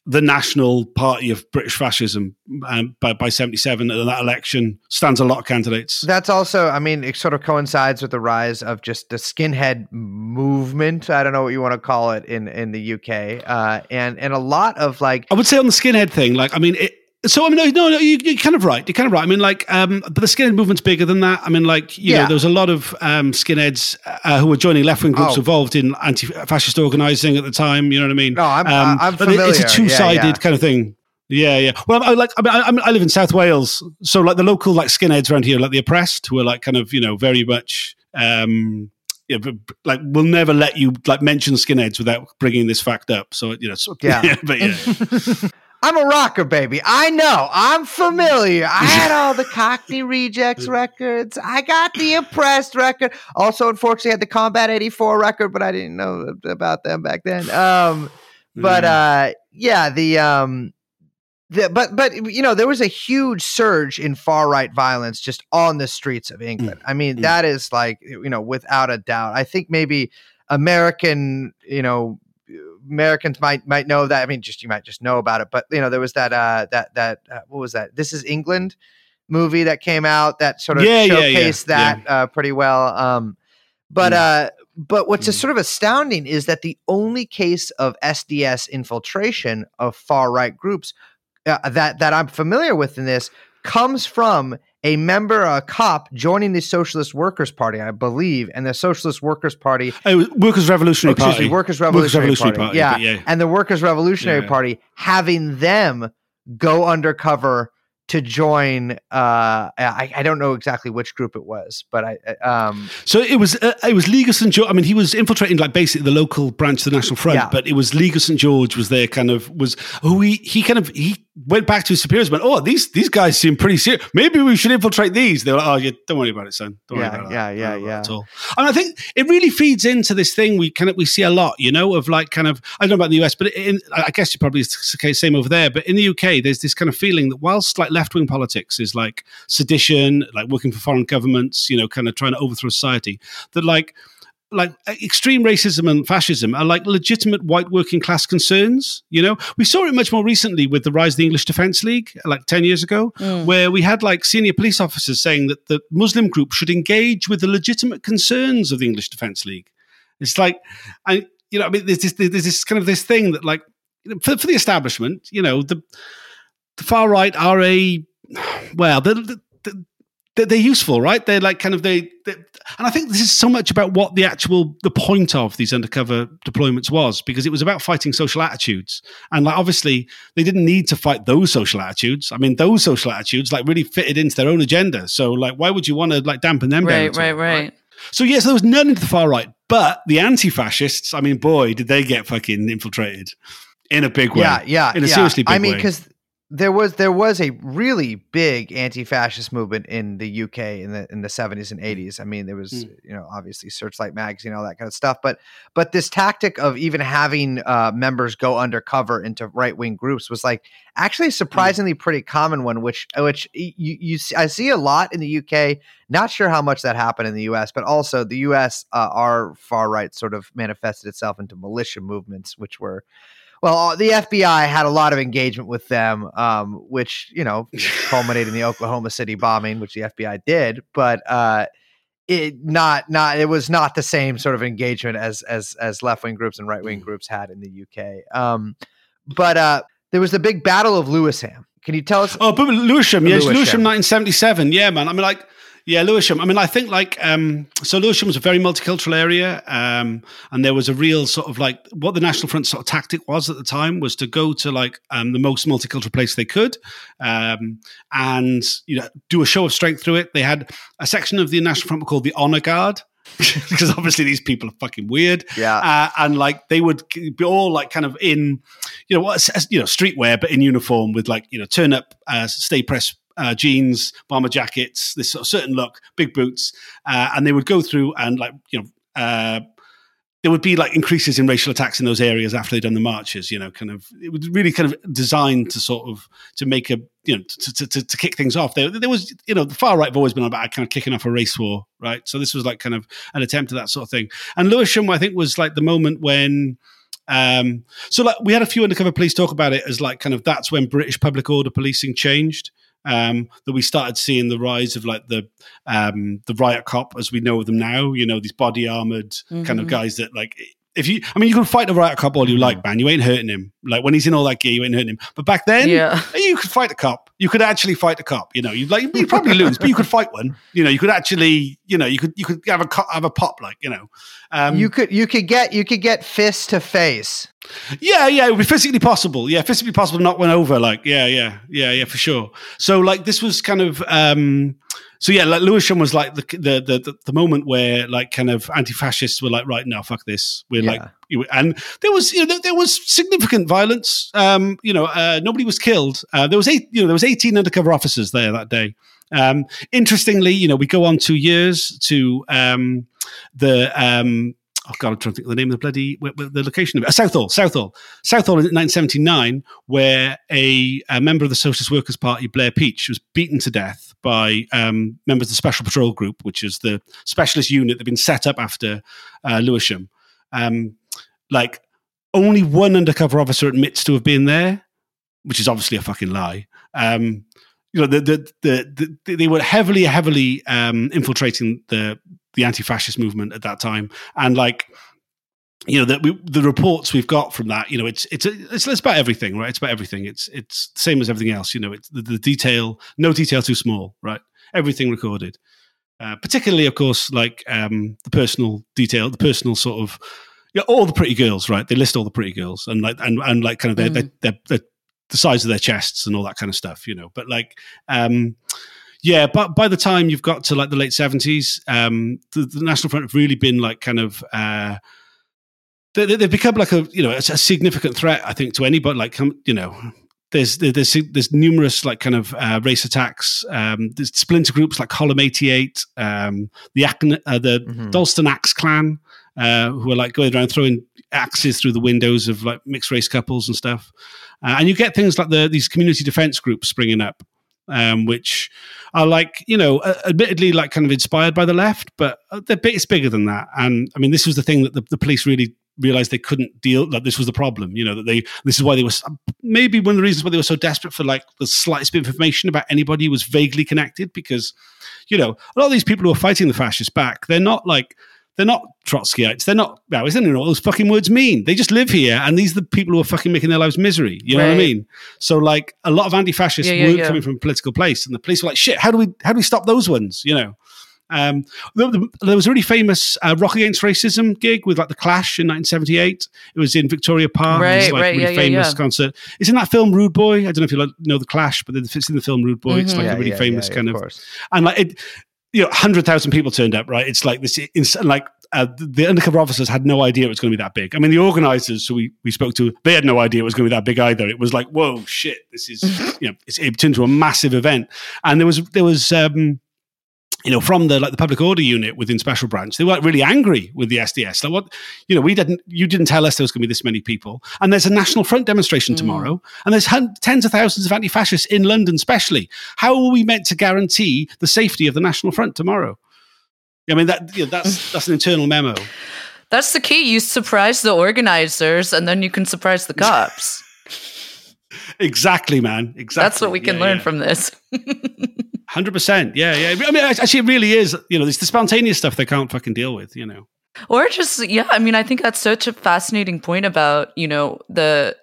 the National Party of British Fascism um, by, by seventy-seven, and that election stands a lot of candidates. That's also, I mean, it sort of coincides with the rise of just the skinhead movement. I don't know what you want to call it in, in the U K. Uh, and, and a lot of like... I would say on the skinhead thing, like, I mean... it. So, I mean, no, no, you, you're kind of right. You're kind of right. I mean, like, um, but the skinhead movement's bigger than that. I mean, like, you yeah. know, there was a lot of um, skinheads uh, who were joining left-wing groups oh. involved in anti-fascist organising at the time. You know what I mean? No, I'm, um, I'm familiar. It's a two-sided yeah, yeah. kind of thing. Yeah, yeah. Well, I, like, I mean, I, I, mean, I live in South Wales, so like the local like skinheads around here, like the oppressed, who are like kind of, you know, very much. Um, yeah, but, like, we'll never let you like mention skinheads without bringing this fact up. So you know, so, yeah. yeah, but yeah. I'm a rocker, baby. I know. I'm familiar. I had all the Cockney Rejects records. I got the Oppressed record. Also, unfortunately, I had the Combat eighty-four record, but I didn't know about them back then. Um, but uh, yeah, the um, the but but you know, there was a huge surge in far right violence just on the streets of England. I mean, that is like, you know, without a doubt. I think maybe American, you know. Americans might might know that. I mean, just you might just know about it. But you know, there was that uh, that that uh, what was that? This Is England movie that came out that sort of yeah, showcased yeah, yeah, that yeah. Uh, pretty well. Um, but yeah. uh, but what's mm. sort of astounding is that the only case of S D S infiltration of far right groups uh, that that I'm familiar with in this comes from a member, a cop, joining the Socialist Workers Party, I believe, and the Socialist Workers Party... Uh, Workers Revolutionary Party. Excuse me, Workers Revolutionary, Workers Revolutionary Party, Party yeah. yeah. And the Workers Revolutionary yeah. Party having them go undercover to join... Uh, I, I don't know exactly which group it was, but I... Um, so it was uh, it was League of Saint George. I mean, he was infiltrating like basically the local branch of the National Front, yeah. but it was League of Saint George was there kind of... was who he, he kind of... he. Went back to his superiors and went, oh, these these guys seem pretty serious. Maybe we should infiltrate these. They were like, oh, yeah, don't worry about it, son. Don't yeah, worry about yeah, that. Yeah, yeah, yeah. At all. And I think it really feeds into this thing we kind of, we see a lot, you know, of like kind of, I don't know about the U S, but in, I guess it probably is the same over there. But in the U K, there's this kind of feeling that whilst like left-wing politics is like sedition, like working for foreign governments, you know, kind of trying to overthrow society, that like, like extreme racism and fascism are like legitimate white working class concerns. You know, we saw it much more recently with the rise of the English Defence League, like ten years ago, mm. where we had like senior police officers saying that the Muslim group should engage with the legitimate concerns of the English Defence League. It's like, I, you know, I mean, there's this, there's this kind of this thing that like for, for the establishment, you know, the, the far right are a, well, the, the, the they're useful, right? They're like kind of they, they, and I think this is so much about what the actual the point of these undercover deployments was, because it was about fighting social attitudes, and like obviously they didn't need to fight those social attitudes. I mean, those social attitudes like really fitted into their own agenda. So like, why would you want to like dampen them right, down? Right, right, right. So yes, yeah, so there was none into the far right, but the anti-fascists. I mean, boy, did they get fucking infiltrated in a big way? Yeah, yeah, in a yeah. seriously big way. I mean, because. There was there was a really big anti-fascist movement in the U K in the in the seventies and eighties. I mean, there was mm. you know, obviously Searchlight magazine, all that kind of stuff. But but this tactic of even having uh, members go undercover into right wing groups was like actually a surprisingly mm. pretty common one, which which you, you see, I see a lot in the U K. Not sure how much that happened in the U S, but also the U S uh, our far right sort of manifested itself into militia movements, which were. Well, the F B I had a lot of engagement with them, um, which, you know, culminated in the Oklahoma City bombing, which the F B I did. But uh, it not not it was not the same sort of engagement as as as left wing groups and right wing groups had in the U K. Um, but uh, there was the big Battle of Lewisham. Can you tell us? Oh, but Lewisham, yes, Lewisham, nineteen seventy-seven. Yeah, man. I mean, like. Yeah, Lewisham. I mean, I think like, um, so Lewisham was a very multicultural area, um, and there was a real sort of like, what the National Front sort of tactic was at the time was to go to like um, the most multicultural place they could um, and, you know, do a show of strength through it. They had a section of the National Front called the Honor Guard, because obviously these people are fucking weird. Yeah. Uh, and like they would be all like kind of in, you know, what, you know, streetwear, but in uniform with like, you know, turn up, uh, stay press, Uh, jeans, bomber jackets, this sort of certain look, big boots, uh, and they would go through and like you know, uh, there would be like increases in racial attacks in those areas after they'd done the marches. You know, kind of it was really kind of designed to sort of to make a you know to to, to, to kick things off. There, there was you know the far right have always been about kind of kicking off a race war, right? So this was like kind of an attempt at that sort of thing. And Lewisham, I think, was like the moment when. Um, so like we had a few undercover police talk about it as like kind of that's when British public order policing changed. Um, that we started seeing the rise of like the um, the riot cop as we know of them now. You know, these body armored mm-hmm. kind of guys that like if you, I mean, you can fight a riot cop all you like, man. You ain't hurting him. Like when he's in all that gear, you ain't hurting him. But back then, yeah. you could fight a cop. You could actually fight a cop. You know, you'd like you'd probably lose, but you could fight one. You know, you could actually, you know, you could you could have a cop, have a pop, like you know, um, you could you could get you could get fist to face. Yeah, yeah, it would be physically possible. Yeah, physically possible, not win over. Like, yeah, yeah, yeah, yeah, for sure. So, like, this was kind of. Um, So yeah, like Lewisham was like the, the the the moment where like kind of anti-fascists were like, right, no, fuck this. We're yeah. like, and there was you know there was significant violence. Um, you know, uh, nobody was killed. Uh, there was eight, you know, there was eighteen undercover officers there that day. Um, interestingly, you know, we go on two years to um, the. Um, Oh God, I'm trying to think of the name of the bloody the location of it. Uh, Southall, Southall, Southall in nineteen seventy-nine, where a, a member of the Socialist Workers Party, Blair Peach, was beaten to death by um, members of the Special Patrol Group, which is the specialist unit that had been set up after uh, Lewisham. Um, like only one undercover officer admits to have been there, which is obviously a fucking lie. Um, you know, the, the, the, the, they were heavily, heavily um, infiltrating the. the anti-fascist movement at that time. And like, you know, that we, the reports we've got from that, you know, it's, it's, it's, it's about everything, right? It's about everything. It's, it's the same as everything else. You know, it's the, the detail, no detail too small, right? Everything recorded, uh, particularly of course, like um, the personal detail, the personal sort of, you know, all the pretty girls, right? They list all the pretty girls and like, and, and like kind of their, mm. their, their, their, the size of their chests and all that kind of stuff, you know, but like, um, yeah, but by the time you've got to like the late seventies, um, the, the National Front have really been like kind of uh, they, they, they've become like a you know a, a significant threat, I think, to anybody. Like you know, there's there's there's numerous like kind of uh, race attacks. Um, there's splinter groups like Column eighty-eight, um, the uh, the mm-hmm. Dagenham Axe Clan, uh, who are like going around throwing axes through the windows of like mixed race couples and stuff. Uh, and you get things like the these community defense groups springing up. Um, which are like, you know, uh, admittedly like kind of inspired by the left, but they're bit, it's bigger than that. And I mean, this was the thing that the, the police really realized they couldn't deal, that this was the problem, you know, that they, this is why they were, maybe one of the reasons why they were so desperate for like the slightest bit of information about anybody who was vaguely connected, because, you know, a lot of these people who are fighting the fascists back, they're not like, they're not Trotskyites. They're not, I don't know what those fucking words mean. They just live here. And these are the people who are fucking making their lives misery. You know right. what I mean? So like a lot of anti-fascists yeah, yeah, were yeah. coming from a political place, and the police were like, shit, how do we, how do we stop those ones? You know? Um, there, there was a really famous uh, Rock Against Racism gig with like the Clash in nineteen seventy-eight. It was in Victoria Park. Right, it was like right, a really yeah, famous yeah, yeah. concert. It's in that film Rude Boy. I don't know if you like, know the Clash, but it's in the film Rude Boy. Mm-hmm. It's like yeah, a really yeah, famous yeah, kind of, of and like it, you know, one hundred thousand people turned up, right? It's like this, it's like uh, the undercover officers had no idea it was going to be that big. I mean, the organizers who we, we spoke to, they had no idea it was going to be that big either. It was like, whoa, shit, this is, you know, it's, it turned into a massive event. And there was, there was, um, you know, from the like the public order unit within Special Branch, they weren't really angry with the S D S. Like what, you know, we didn't, you didn't tell us there was going to be this many people. And there's a National Front demonstration mm. tomorrow, and there's hun- tens of thousands of anti-fascists in London, especially. How are we meant to guarantee the safety of the National Front tomorrow? I mean, that you know, that's that's an internal memo. That's the key. You surprise the organizers, and then you can surprise the cops. Exactly, man. Exactly. That's what we can yeah, learn yeah. from this. one hundred percent. Yeah, yeah. I mean, actually, it really is, you know, it's the spontaneous stuff they can't fucking deal with, you know. Or just, yeah, I mean, I think that's such a fascinating point about, you know, the,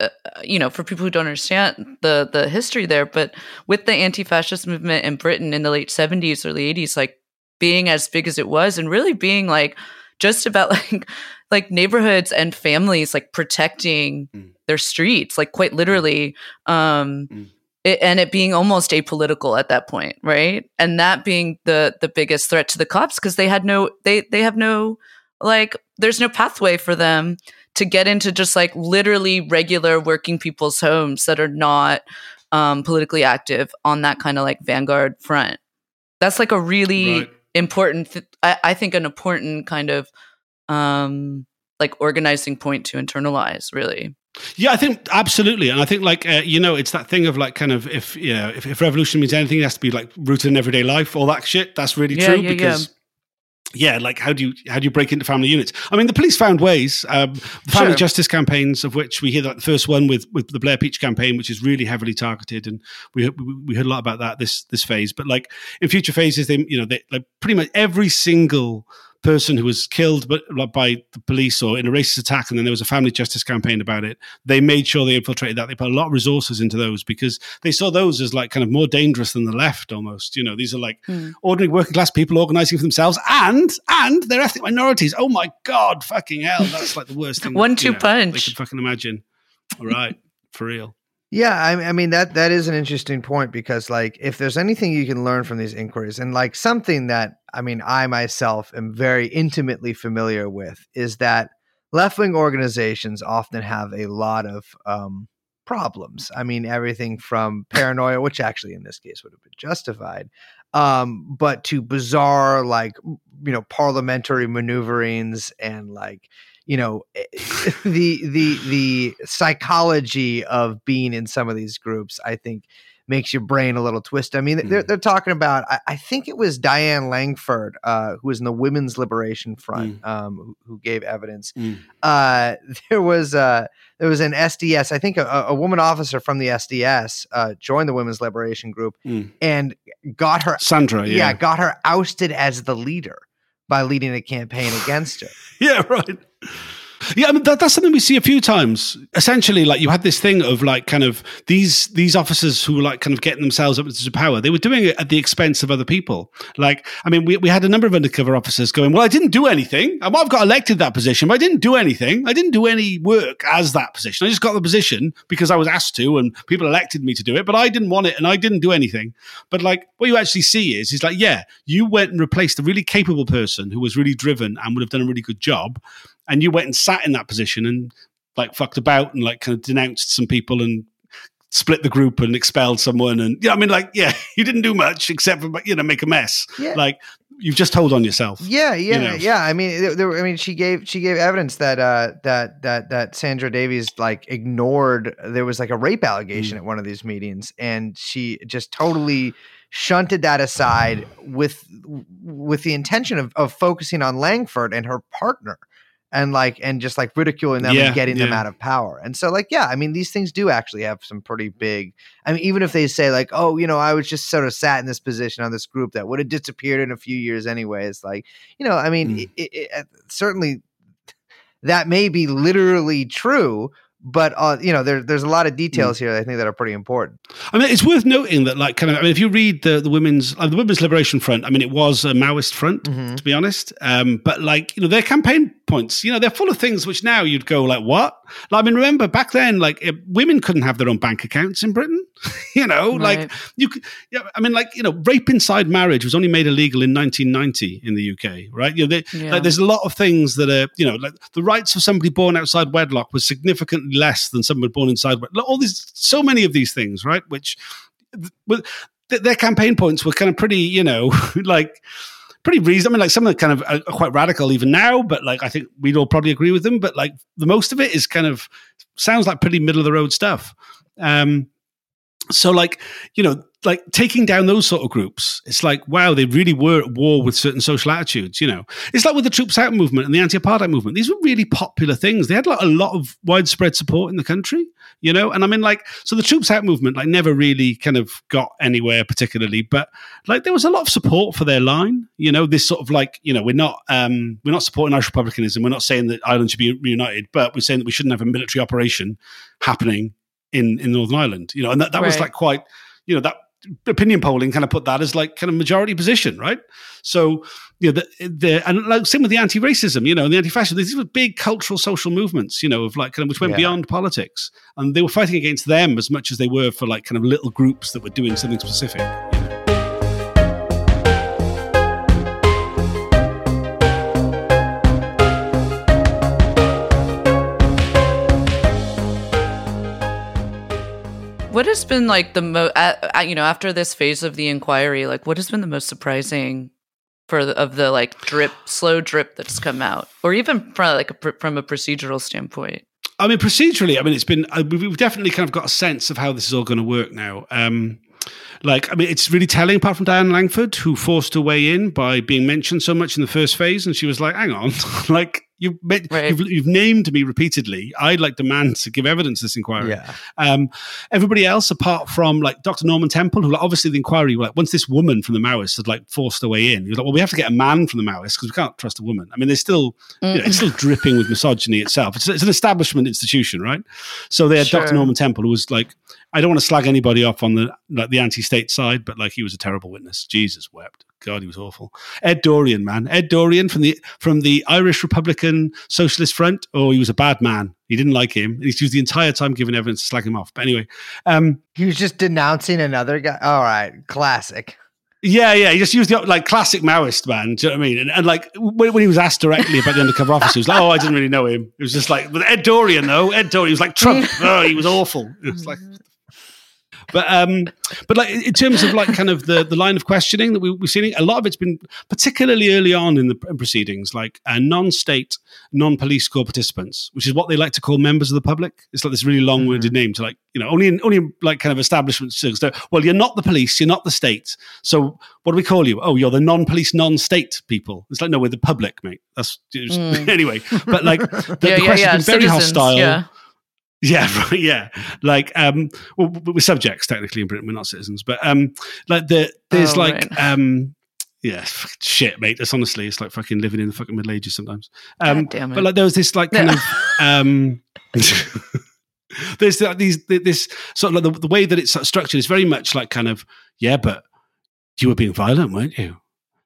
uh, you know, for people who don't understand the the history there, but with the anti-fascist movement in Britain in the late seventies, early eighties, like being as big as it was and really being like just about like, like neighborhoods and families, like protecting mm. their streets, like quite literally, um, mm. It, and it being almost apolitical at that point, right? And that being the the biggest threat to the cops, because they had no, they they have no, like, there's no pathway for them to get into just like literally regular working people's homes that are not um, politically active on that kind of like vanguard front. That's like a really right. important, th- I, I think, an important kind of um, like organizing point to internalize, really. Yeah, I think absolutely, and I think like uh, you know, it's that thing of like kind of if you know if, if revolution means anything, it has to be like rooted in everyday life, all that shit. That's really yeah, true yeah, because yeah. yeah, like how do you how do you break into family units? I mean, the police found ways. Um, the family sure. justice campaigns, of which we hear like the first one with with the Blair Peach campaign, which is really heavily targeted, and we we, we heard a lot about that this this phase. But like in future phases, they you know they like pretty much every single person who was killed by, by the police or in a racist attack, and then there was a family justice campaign about it. They made sure they infiltrated that. They put a lot of resources into those because they saw those as like kind of more dangerous than the left almost. You know, these are like mm. ordinary working class people organizing for themselves and and their ethnic minorities. Oh my God, fucking hell. That's like the worst thing. One, that, two know, punch. I could fucking imagine. All right. For real. Yeah, I, I mean, that that is an interesting point because, like, if there's anything you can learn from these inquiries and, like, something that, I mean, I myself am very intimately familiar with is that left-wing organizations often have a lot of um, problems. I mean, everything from paranoia, which actually in this case would have been justified, um, but to bizarre, like, you know, parliamentary maneuverings and, like, you know, the the the psychology of being in some of these groups, I think, makes your brain a little twist. I mean, they're, they're talking about, I, I think it was Diane Langford, uh, who was in the Women's Liberation Front, mm. um, who, who gave evidence. Mm. Uh, there was uh, there was an S D S, I think a, a woman officer from the S D S uh, joined the Women's Liberation Group mm. and got her, Sandra, yeah. yeah, got her ousted as the leader by leading a campaign against her. Yeah, right. Yeah, I mean, that, that's something we see a few times. Essentially, like, you had this thing of, like, kind of these these officers who were, like, kind of getting themselves up into power. They were doing it at the expense of other people. Like, I mean, we, we had a number of undercover officers going, well, I didn't do anything. I've got elected that position, but I didn't do anything. I didn't do any work as that position. I just got the position because I was asked to and people elected me to do it, but I didn't want it and I didn't do anything. But, like, what you actually see is, is like, yeah, you went and replaced a really capable person who was really driven and would have done a really good job. And you went and sat in that position and, like, fucked about and, like, kind of denounced some people and split the group and expelled someone. And, you know, I mean, like, yeah, you didn't do much except for, you know, make a mess. Yeah. Like, you've just told on yourself. Yeah, yeah, you know? yeah. I mean, there, there, I mean, she gave she gave evidence that uh, that that that Sandra Davies, like, ignored. There was, like, a rape allegation mm. at one of these meetings, and she just totally shunted that aside with with the intention of, of focusing on Langford and her partner. And like, and just like ridiculing them yeah, and getting yeah. them out of power. And so, like, yeah, I mean, these things do actually have some pretty big, I mean, even if they say, like, oh, you know, I was just sort of sat in this position on this group that would have disappeared in a few years anyways. Like, you know, I mean, mm. it, it, it, certainly that may be literally true. But, uh, you know, there, there's a lot of details here, I think, that are pretty important. I mean, it's worth noting that, like, kind of, I mean, if you read the, the Women's uh, the Women's Liberation Front, I mean, it was a Maoist front, mm-hmm. to be honest. Um, but, like, you know, their campaign points, you know, they're full of things which now you'd go, like, what? Like, I mean, remember back then, like, it, women couldn't have their own bank accounts in Britain, you know? Right. Like, you could, yeah, I mean, like, you know, rape inside marriage was only made illegal in nineteen ninety in the U K, right? You know, they, yeah. like, there's a lot of things that are, you know, like, the rights of somebody born outside wedlock was significantly less than someone born inside. All these, so many of these things, right? Which, th- their campaign points were kind of pretty, you know, like pretty reasonable. I mean, like, some of the kind of are quite radical even now, but, like, I think we'd all probably agree with them. But, like, the most of it is kind of sounds like pretty middle of the road stuff. Um, so, like, you know, like taking down those sort of groups, it's like, wow, they really were at war with certain social attitudes, you know. It's like with the Troops Out movement and the anti-apartheid movement. These were really popular things. They had, like, a lot of widespread support in the country, you know. And I mean, like, so the Troops Out movement, like, never really kind of got anywhere particularly, but, like, there was a lot of support for their line, you know, this sort of, like, you know, we're not um, we're not supporting Irish republicanism. We're not saying that Ireland should be reunited, but we're saying that we shouldn't have a military operation happening in, in Northern Ireland, you know. And that, that right. was, like, quite, you know, that opinion polling kind of put that as, like, kind of majority position, right? So, you know, the, the and, like, same with the anti-racism, you know, and the anti-fascism. These were big cultural, social movements, you know, of, like, kind of which went yeah. beyond politics, and they were fighting against them as much as they were for, like, kind of little groups that were doing something specific. You know? What has been, like, the most, uh, you know, after this phase of the inquiry, like, what has been the most surprising for the, of the, like, drip, slow drip that's come out, or even from, like, a, from a procedural standpoint? I mean, procedurally, I mean, it's been, I, we've definitely kind of got a sense of how this is all going to work now. Um, Like, I mean, it's really telling, apart from Diane Langford, who forced her way in by being mentioned so much in the first phase. And she was like, hang on, like, You've, made, right. you've, you've named me repeatedly. I'd like demand to give evidence to this inquiry. Yeah. Um, everybody else, apart from like Doctor Norman Temple, who like, obviously the inquiry, like once this woman from the Maoists had like forced her way in, he was like, well, we have to get a man from the Maoists because we can't trust a woman. I mean, they're still, mm. you know, it's still dripping with misogyny itself. It's, it's an establishment institution, right? So they had sure. Doctor Norman Temple, who was like, I don't want to slag anybody off on the like the anti-state side, but like he was a terrible witness. Jesus wept. God, he was awful. Ed Dorian, man. Ed Dorian from the from the Irish Republican Socialist Front. Oh, he was a bad man. He didn't like him. He was the entire time giving evidence to slag him off. But anyway. Um, he was just denouncing another guy. All right. Classic. Yeah, yeah. He just used the like classic Maoist, man. Do you know what I mean? And, and like when, when he was asked directly about the undercover officer, he was like, oh, I didn't really know him. It was just like, but Ed Dorian, though. Ed Dorian was like Trump. Oh, he was awful. It was like... But um, but like in terms of like kind of the, the line of questioning that we, we've seen, a lot of it's been particularly early on in the proceedings, like uh, non-state, non-police corps participants, which is what they like to call members of the public. It's like this really long-winded mm-hmm. name to like, you know, only in, only in like kind of establishment circles. Well, you're not the police, you're not the state. So what do we call you? Oh, you're the non-police, non-state people. It's like, no, we're the public, mate. That's just, mm. anyway. But like the, yeah, the yeah, question's yeah. been very Citizens, hostile. Yeah. Yeah, right, yeah. Like, um, well, we're subjects technically in Britain. We're not citizens, but um, like the there's oh, like right. um, yeah, shit, mate. That's honestly, it's like fucking living in the fucking Middle Ages sometimes. Um, God damn it. But like there was this like kind yeah. of um, there's like, these this sort of like the, the way that it's structured is very much like kind of yeah, but you were being violent, weren't you?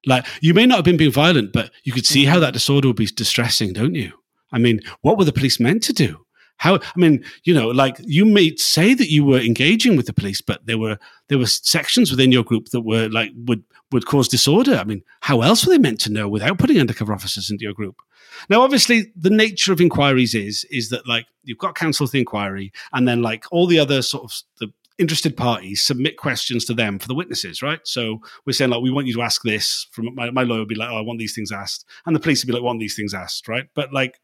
Like you may not have been being violent, but you could see mm-hmm. how that disorder would be distressing, don't you? I mean, what were the police meant to do? How, I mean, you know, like you may say that you were engaging with the police, but there were there were sections within your group that were like would would cause disorder. I mean, how else were they meant to know without putting undercover officers into your group? Now, obviously, the nature of inquiries is is that like you've got counsel to the inquiry, and then like all the other sort of the interested parties submit questions to them for the witnesses, right? So we're saying like we want you to ask this. From my, my lawyer would be like, oh, I want these things asked, and the police would be like, I want these things asked, right? But like.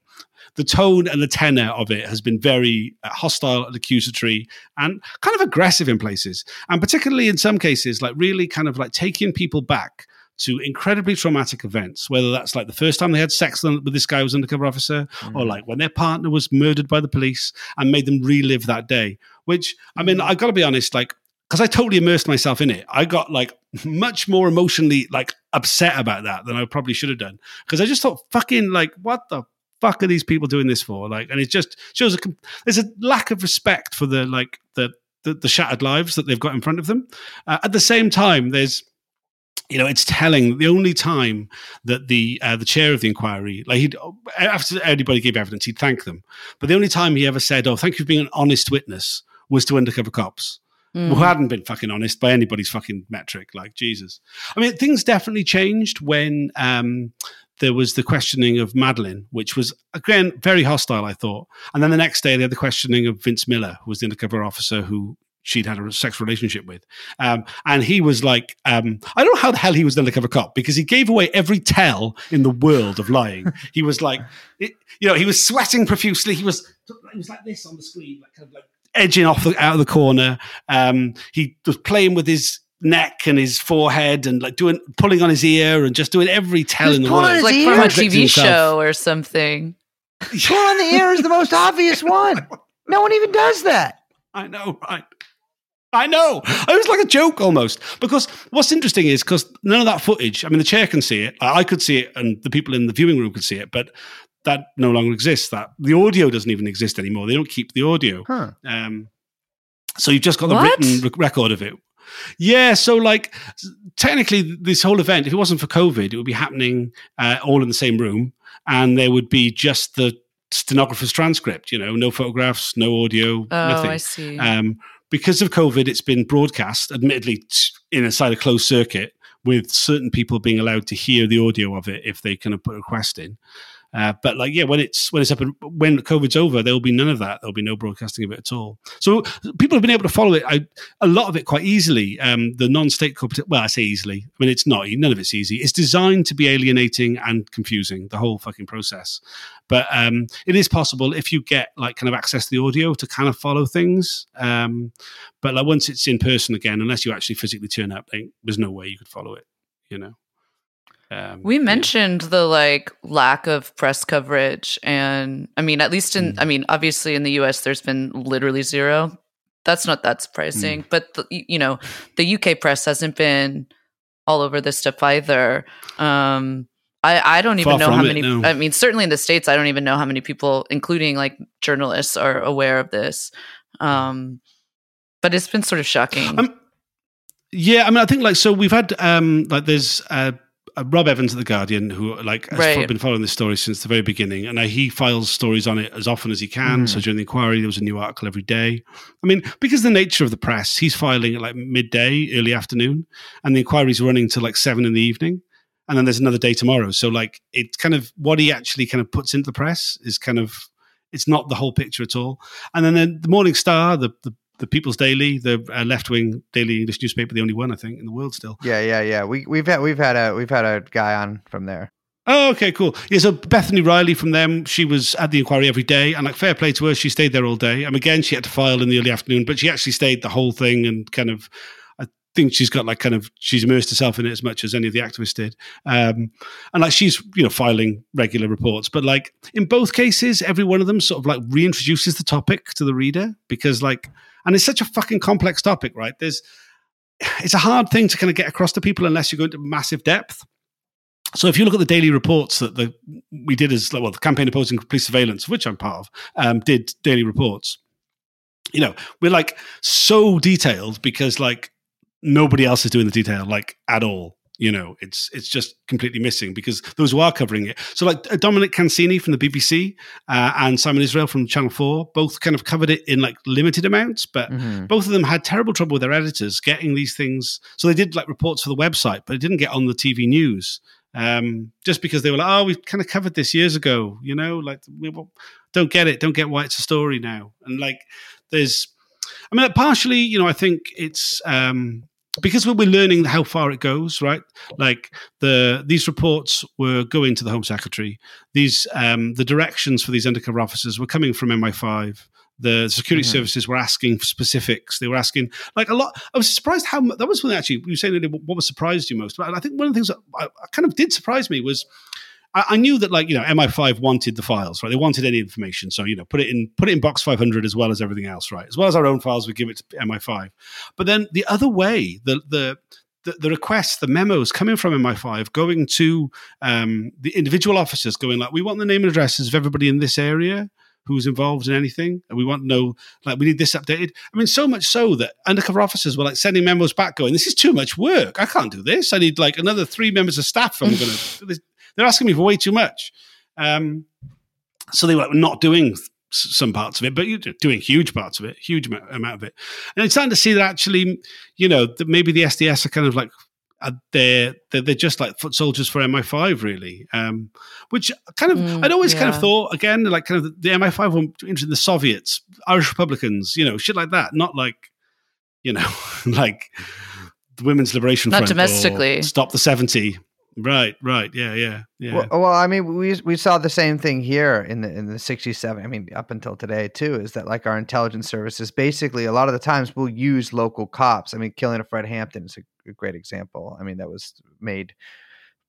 The tone and the tenor of it has been very hostile and accusatory and kind of aggressive in places. And particularly in some cases, like really kind of like taking people back to incredibly traumatic events, whether that's like the first time they had sex with this guy who was undercover officer mm. or like when their partner was murdered by the police and made them relive that day, which, I mean, I've got to be honest, like, because I totally immersed myself in it. I got like much more emotionally like upset about that than I probably should have done. Because I just thought fucking like, what the fuck are these people doing this for? Like, and it just shows a, there's a lack of respect for the like the the, the shattered lives that they've got in front of them. Uh, at the same time, there's, you know, it's telling the only time that the uh, the chair of the inquiry, like he'd, after anybody gave evidence, he'd thank them. But the only time he ever said, "Oh, thank you for being an honest witness," was to undercover cops. Mm. Who hadn't been fucking honest by anybody's fucking metric, like Jesus. I mean, things definitely changed when um, there was the questioning of Madeline, which was, again, very hostile, I thought. And then the next day, they had the questioning of Vince Miller, who was the undercover officer who she'd had a sex relationship with. Um, and he was like, um, I don't know how the hell he was an undercover cop, because he gave away every tell in the world of lying. He was like, it, you know, he was sweating profusely. He was, he was like this on the screen, like kind of like, edging off the, out of the corner. Um, he was playing with his neck and his forehead and like doing, pulling on his ear and just doing every tell in the world. It's like from a T V show or something. Pull on the ear is the most obvious one. No one even does that. I know, right? I know. It was like a joke almost. Because what's interesting is because none of that footage, I mean, the chair can see it. I could see it and the people in the viewing room could see it, but that no longer exists. That the audio doesn't even exist anymore. They don't keep the audio. Huh. Um, so you've just got the what? written re- record of it. Yeah. So like technically this whole event, if it wasn't for COVID, it would be happening uh, all in the same room. And there would be just the stenographer's transcript, you know, no photographs, no audio, oh, nothing. I see. Um, because of COVID, it's been broadcast, admittedly in a side of closed circuit with certain people being allowed to hear the audio of it if they kind of put a request in. Uh, but like, yeah, when it's when it's up and when COVID's over, there will be none of that. There'll be no broadcasting of it at all. So people have been able to follow it. I, a lot of it quite easily. Um, the non-state corporate. Well, I say easily. I mean, it's not. None of it's easy. It's designed to be alienating and confusing, the whole fucking process. But um, it is possible if you get like kind of access to the audio to kind of follow things. Um, but like once it's in person again, unless you actually physically turn up, there's no way you could follow it. You know. Um, we mentioned yeah. the like lack of press coverage, and I mean, at least in, mm. I mean, obviously in the U S, there's been literally zero. That's not that surprising, mm. but the, you know, the U K press hasn't been all over this stuff either. Um, I, I don't even Far know how many. It, no. I mean, certainly in the States, I don't even know how many people, including like journalists, are aware of this. Um, but it's been sort of shocking. Um, yeah, I mean, I think like so we've had um, like there's. Uh, Rob Evans at The Guardian, who like has right. been following this story since the very beginning, and he files stories on it as often as he can. Mm. So during the inquiry, there was a new article every day. I mean, because of the nature of the press, he's filing at like midday, early afternoon, and the inquiry's running to like seven in the evening, and then there's another day tomorrow. So like it's kind of what he actually kind of puts into the press is kind of, it's not the whole picture at all. And then, then the Morning Star, the, the The People's Daily, the uh, left-wing daily English newspaper, the only one I think in the world still. Yeah, yeah, yeah. We we've had we've had a we've had a guy on from there. Oh, okay, cool. Yeah, so Bethany Riley from them, she was at the inquiry every day, and like fair play to her, she stayed there all day. And again, she had to file in the early afternoon, but she actually stayed the whole thing and kind of. I think she's got like kind of she's immersed herself in it as much as any of the activists did, um, and like she's you know filing regular reports, but like in both cases, every one of them sort of like reintroduces the topic to the reader because like, and it's such a fucking complex topic, right? There's it's a hard thing to kind of get across to people unless you go into massive depth. So if you look at the daily reports that the we did as well, the campaign opposing police surveillance, which I'm part of, um, did daily reports. You know, we're like so detailed because like. Nobody else is doing the detail like at all. You know, it's it's just completely missing because those who are covering it. So like Dominic Cancini from the B B C uh, and Simon Israel from Channel four, both kind of covered it in like limited amounts, but mm-hmm. both of them had terrible trouble with their editors getting these things. So they did like reports for the website, but it didn't get on the T V news um, just because they were like, oh, we kind of covered this years ago, you know, like we well, don't get it. Don't get why it's a story now. And like there's, I mean, partially, you know, I think it's um, because we're learning how far it goes, right? Like the these reports were going to the Home Secretary. These um, the directions for these undercover officers were coming from M I five. The security mm-hmm. services were asking for specifics. They were asking like a lot. I was surprised how much, that was when actually you were saying earlier, what was surprised you most. But I think one of the things that I, I kind of did surprise me was. I knew that, like, you know, M I five wanted the files, right? They wanted any information. So, you know, put it in put it in box five hundred as well as everything else, right? As well as our own files, we give it to M I five. But then the other way, the the the, the requests, the memos coming from M I five, going to um, the individual officers going, like, we want the name and addresses of everybody in this area who's involved in anything. And we want to know, like, we need this updated. I mean, so much so that undercover officers were, like, sending memos back going, this is too much work. I can't do this. I need, like, another three members of staff. I'm going to do this. They're asking me for way too much. Um, so they were not doing th- some parts of it, but you're doing huge parts of it, huge amount of it. And it's starting to see that actually, you know, that maybe the S D S are kind of like, uh, they're, they're they're just like foot soldiers for M I five, really. Um, which kind of, mm, I'd always yeah. kind of thought, again, like kind of the M I five were interested in the Soviets, Irish Republicans, you know, shit like that. Not like, you know, like the Women's Liberation Front. Not domestically. Stop the seventy. Right, right, yeah, yeah, yeah. Well, well, I mean, we we saw the same thing here in the in the sixties, seventies. I mean, up until today too, is that like our intelligence services basically a lot of the times will use local cops. I mean, killing of Fred Hampton is a, a great example. I mean, that was made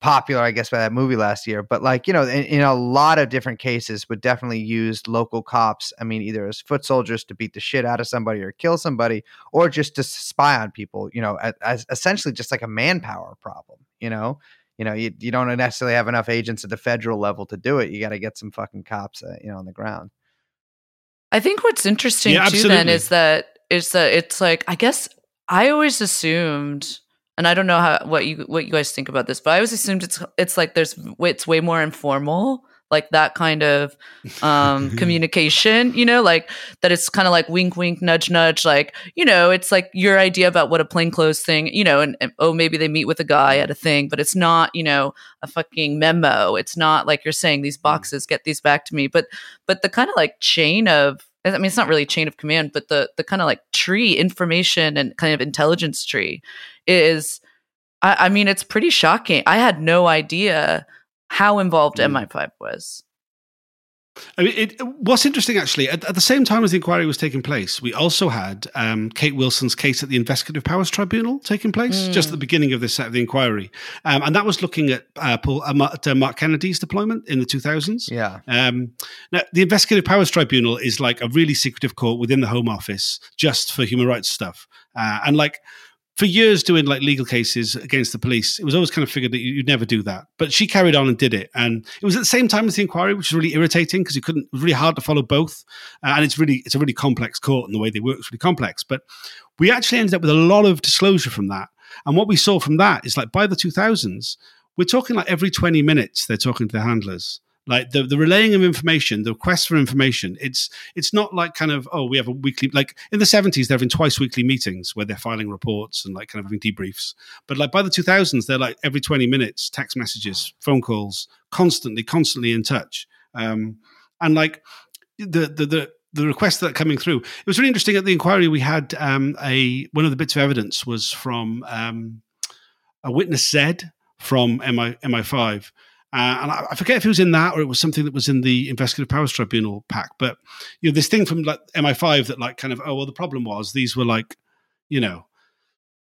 popular, I guess, by that movie last year. But like, you know, in, in a lot of different cases, would definitely use local cops. I mean, either as foot soldiers to beat the shit out of somebody or kill somebody, or just to spy on people. You know, as essentially just like a manpower problem. You know. You know, you, you don't necessarily have enough agents at the federal level to do it. You got to get some fucking cops, uh, you know, on the ground. I think what's interesting yeah, too absolutely. then is that is that it's like I guess I always assumed, and I don't know how what you what you guys think about this, but I always assumed it's it's like there's it's way more informal, like that kind of um, communication, you know, like that it's kind of like wink, wink, nudge, nudge, like, you know, it's like your idea about what a plainclothes thing, you know, and, and oh, maybe they meet with a guy at a thing, but it's not, you know, a fucking memo. It's not like you're saying these boxes, get these back to me. But, but the kind of like chain of, I mean, it's not really chain of command, but the, the kind of like tree information and kind of intelligence tree is, I, I mean, it's pretty shocking. I had no idea how involved mm. M I five was. I mean, it, what's interesting, actually, at, at the same time as the inquiry was taking place, we also had um, Kate Wilson's case at the Investigative Powers Tribunal taking place mm. just at the beginning of this set of the inquiry. Um, and that was looking at, uh, Paul, uh, at uh, Mark Kennedy's deployment in the two thousands. Yeah. Um, now, the Investigative Powers Tribunal is like a really secretive court within the Home Office just for human rights stuff. Uh, and like... For years doing like legal cases against the police, it was always kind of figured that you'd never do that. But she carried on and did it. And it was at the same time as the inquiry, which was really irritating because you couldn't, it was really hard to follow both. Uh, and it's really, it's a really complex court and the way they work is really complex. But we actually ended up with a lot of disclosure from that. And what we saw from that is like by the two thousands, we're talking like every twenty minutes, they're talking to the handlers. Like the, the relaying of information, the request for information, it's it's not like kind of, oh, we have a weekly, like in the seventies, they're having twice weekly meetings where they're filing reports and like kind of having debriefs. But like by the two thousands, they're like every twenty minutes, text messages, phone calls, constantly, constantly in touch. Um, and like the, the, the, the requests that are coming through, it was really interesting at the inquiry we had um, a, one of the bits of evidence was from um, a witness Zed from M I five. Uh, and I, I forget if it was in that or it was something that was in the Investigative Powers Tribunal pack. But, you know, this thing from like M I five that like kind of, oh, well, the problem was these were like, you know,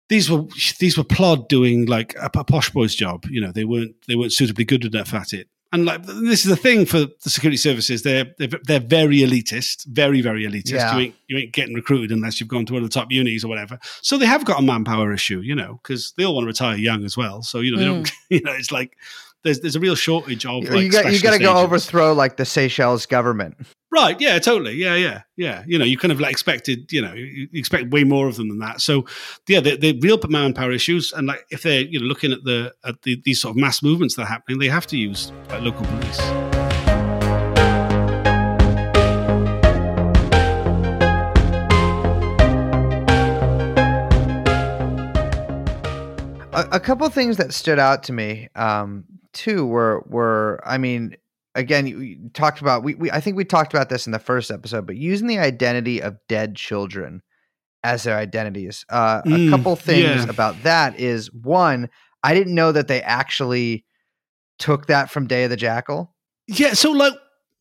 these were these were Plod doing like a, a posh boy's job. You know, they weren't they weren't suitably good enough at it. And like this is the thing for the security services. They're they're, they're very elitist, very, very elitist. Yeah. You, ain't, you ain't getting recruited unless you've gone to one of the top unis or whatever. So they have got a manpower issue, you know, because they all want to retire young as well. So, you know, they mm. don't, you know, it's like... There's there's a real shortage of like you got you got to go overthrow like the Seychelles government, right? Yeah, totally. Yeah, yeah, yeah. You know, you kind of like expected. You know, you expect way more of them than that. So, yeah, they're, they're real manpower issues, and like if they're you know looking at the at the, these sort of mass movements that are happening, they have to use like, local police. A, a couple of things that stood out to me. Um, Two were were I mean again you, you talked about we, we I think we talked about this in the first episode, but using the identity of dead children as their identities. Uh, mm, a couple things yeah. about that is one, I didn't know that they actually took that from Day of the Jackal. Yeah, so like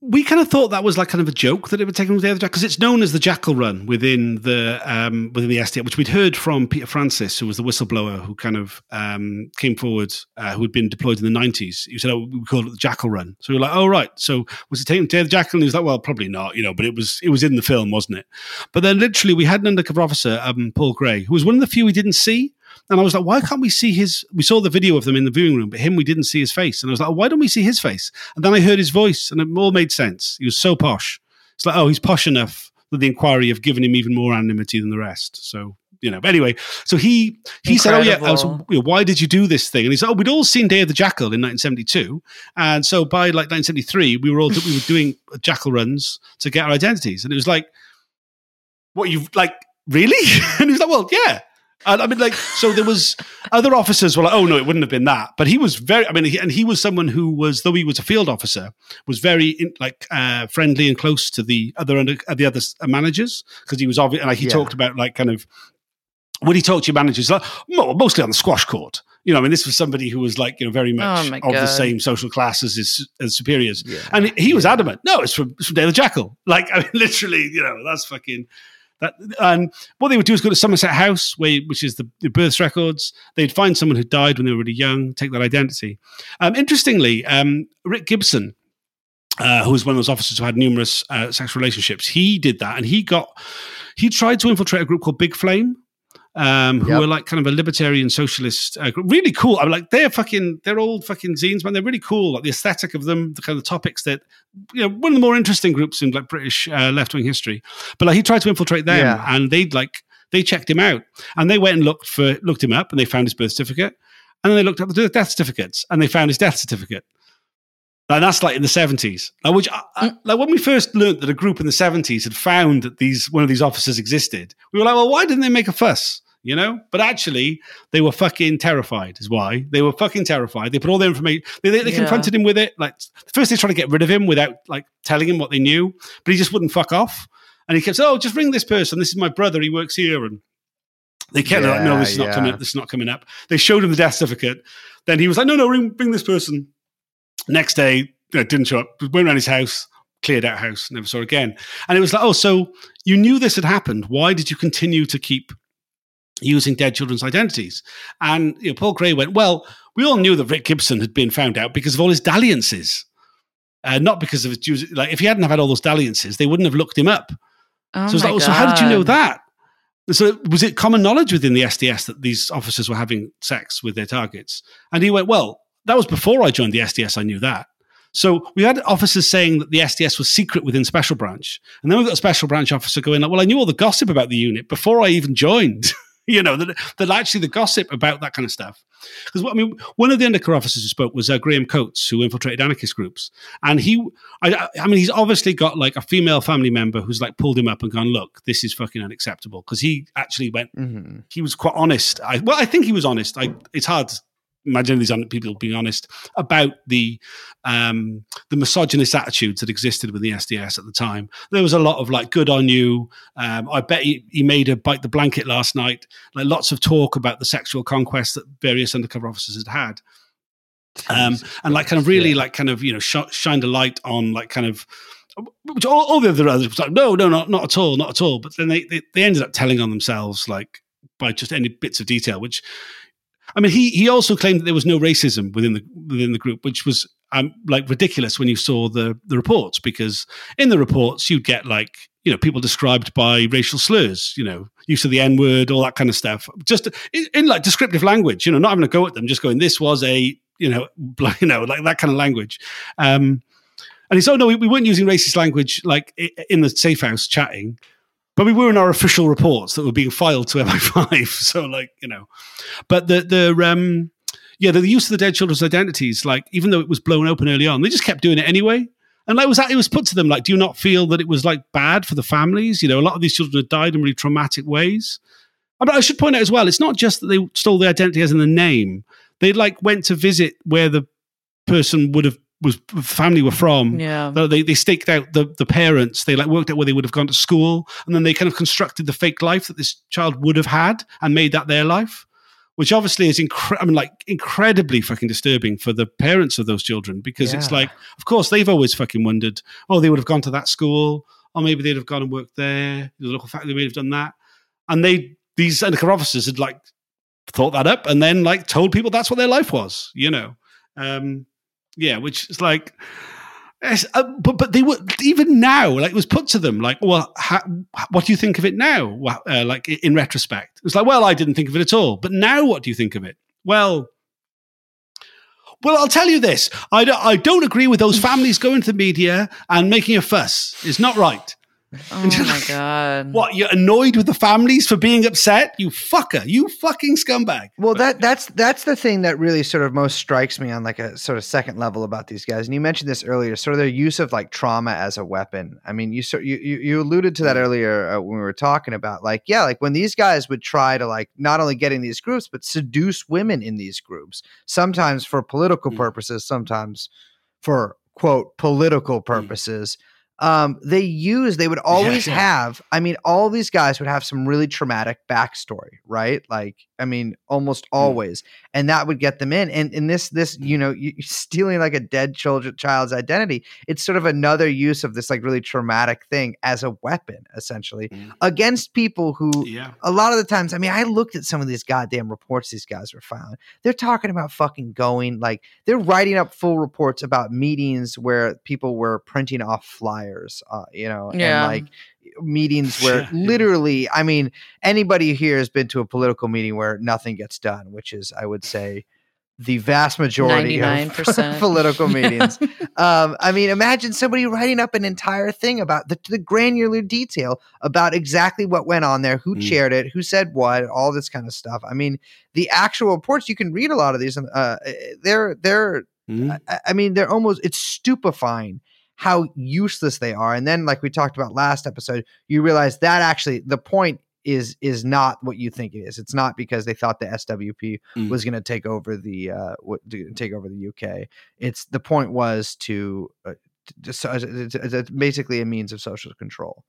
we kind of thought that was like kind of a joke that it would take him to the other Jackal because it's known as the Jackal Run within the um, within the S D F, which we'd heard from Peter Francis, who was the whistleblower who kind of um, came forward, uh, who had been deployed in the nineties. He said, "Oh, we called it the Jackal Run." So we were like, "Oh, right." So was it taking to the Jackal? And he was like, "Well, probably not," you know. But it was it was in the film, wasn't it? But then literally, we had an undercover officer, um, Paul Gray, who was one of the few we didn't see. And I was like, why can't we see his, we saw the video of them in the viewing room, but him, we didn't see his face. And I was like, oh, why don't we see his face? And then I heard his voice and it all made sense. He was so posh. It's like, oh, he's posh enough that the inquiry have given him even more anonymity than the rest. So, you know, but anyway, so he, he Incredible. said, oh yeah, I was, you know, why did you do this thing? And he said, oh, we'd all seen Day of the Jackal in nineteen seventy-two. And so by like nineteen seventy-three, we were all, we were doing jackal runs to get our identities. And it was like, what you've like, really? And he was like, well, yeah. And I mean, like, so there was other officers were like, oh, no, it wouldn't have been that. But he was very, I mean, he, and he was someone who was, though he was a field officer, was very, in, like, uh, friendly and close to the other under, uh, the other managers because he was obvious. And like, he yeah. talked about, like, kind of, when he talked to your managers, like, mostly on the squash court. You know, I mean, this was somebody who was, like, you know, very much oh of God. the same social class as his as superiors. Yeah. And he was yeah. adamant. No, it's from, it's from Day of the Jackal. Like, I mean, literally, you know, that's fucking... That, and what they would do is go to Somerset House, where, which is the, the birth records. They'd find someone who died when they were really young, take that identity. Um, interestingly, um, Rick Gibson, uh, who was one of those officers who had numerous uh, sexual relationships, he did that, and he got he tried to infiltrate a group called Big Flame, um, who yep. were like kind of a libertarian socialist uh, group. Really cool. I mean, like they're fucking they're old fucking zines, man. They're really cool. Like the aesthetic of them, the kind of the topics that. You know, one of the more interesting groups in like British uh, left-wing history, but like he tried to infiltrate them, yeah. and they'd like they checked him out, and they went and looked for looked him up, and they found his birth certificate, and then they looked up the death certificates, and they found his death certificate. And that's like in the seventies, like, which I, I, like when we first learned that a group in the seventies had found that these one of these officers existed, we were like, well, why didn't they make a fuss? You know, but actually they were fucking terrified is why they were fucking terrified. They put all their information, they, they, they yeah. confronted him with it. Like first they tried to get rid of him without like telling him what they knew, but he just wouldn't fuck off. And he kept saying, oh, just ring this person. This is my brother. He works here. And they kept yeah, like, no, this is yeah. not coming up. This is not coming up. They showed him the death certificate. Then he was like, no, no, ring, ring this person. Next day, you know, didn't show up, went around his house. cleared out house, never saw again. And it was like, oh, so you knew this had happened. Why did you continue to keep using dead children's identities? And you know, Paul Gray went, well, we all knew that Rick Gibson had been found out because of all his dalliances, uh, not because of his Jews. Like, if he hadn't have had all those dalliances, they wouldn't have looked him up. Oh, so it was like, oh, so how did you know that? So was it common knowledge within the S D S that these officers were having sex with their targets? And he went, well, that was before I joined the S D S. I knew that. So we had officers saying that the S D S was secret within Special Branch. And then we've got a Special Branch officer going, like, well, I knew all the gossip about the unit before I even joined. You know, that, that actually the gossip about that kind of stuff. Because, I mean, one of the undercover officers who spoke was uh, Graham Coates, who infiltrated anarchist groups. And he, I, I mean, he's obviously got like a female family member who's like pulled him up and gone, look, this is fucking unacceptable. Because he actually went, mm-hmm. he was quite honest. I, well, I think he was honest. I, it's hard to imagine these people being honest about the um, the misogynist attitudes that existed with the S D S at the time. There was a lot of like, good on you. Um, I bet he, he made her bite the blanket last night. Like lots of talk about the sexual conquest that various undercover officers had had. Um, and like kind of really yeah. like kind of, you know, sh- shined a light on like kind of, which all, all the other others was like, no, no, not, not at all, not at all. But then they, they, they ended up telling on themselves like by just any bits of detail, which, I mean, he he also claimed that there was no racism within the within the group, which was um, like ridiculous when you saw the the reports, because in the reports you'd get like, you know, people described by racial slurs, you know, use of the N-word, all that kind of stuff, just in, in like descriptive language, you know, not having a go at them, just going, this was a, you know, you know, like that kind of language. Um, and he said, oh, no, we, we weren't using racist language like in the safe house chatting. But we were in our official reports that were being filed to M I five. So, like, you know. But the, the um, yeah, the, the use of the dead children's identities, like, even though it was blown open early on, they just kept doing it anyway. And like, was that, it was put to them, like, do you not feel that it was, like, bad for the families? You know, a lot of these children had died in really traumatic ways. But I should point out as well, it's not just that they stole the identity as in the name. They, like, went to visit where the person would have was family were from. Yeah. They they staked out the, the parents. They like worked out where they would have gone to school, and then they kind of constructed the fake life that this child would have had and made that their life, which obviously is incre- I mean, like incredibly fucking disturbing for the parents of those children, because yeah. it's like, of course, they've always fucking wondered, oh, they would have gone to that school, or maybe they'd have gone and worked there. The local faculty may have done that, and they these undercover officers had like thought that up and then like told people that's what their life was, you know. Um, Yeah, which is like, uh, but but they were, even now, like it was put to them, like, well, ha, what do you think of it now? Uh, like in retrospect, it was like, well, I didn't think of it at all. But now what do you think of it? Well, well, I'll tell you this. I don't, I don't agree with those families going to the media and making a fuss. It's not right. Oh my like, God. What, you're annoyed with the families for being upset? You fucker, you fucking scumbag. Well, but, that that's that's the thing that really sort of most strikes me on like a sort of second level about these guys. And you mentioned this earlier, sort of their use of like trauma as a weapon. I mean, you sort you, you, you alluded to that earlier uh, when we were talking about like, yeah, like when these guys would try to like not only get in these groups, but seduce women in these groups, sometimes for political mm. purposes, sometimes for, quote, political purposes. Mm. Um, they use, they would always yeah, yeah. have, I mean, all these guys would have some really traumatic backstory, right? Like, I mean, almost always, mm. and that would get them in. And in this, this, you know, you, stealing like a dead child, child's identity, it's sort of another use of this like really traumatic thing as a weapon, essentially, mm. against people who yeah. a lot of the times, I mean, I looked at some of these goddamn reports these guys were filing. They're talking about fucking going, like they're writing up full reports about meetings where people were printing off flyers. Uh, you know, yeah. and like meetings where literally, I mean, anybody here has been to a political meeting where nothing gets done, which is, I would say, the vast majority ninety-nine percent of political meetings. um, I mean, imagine somebody writing up an entire thing about the, the granular detail about exactly what went on there, who mm. chaired it, who said what, all this kind of stuff. I mean, the actual reports, you can read a lot of these. Uh, they're, they're, mm. I, I mean, they're almost, it's stupefying how useless they are. And then like we talked about last episode, you realize that actually the point is is not what you think it is. It's not because they thought the S W P mm. was going to take over the uh w- take over the U K. It's the point was to, uh, to, to, to, to basically a means of social control.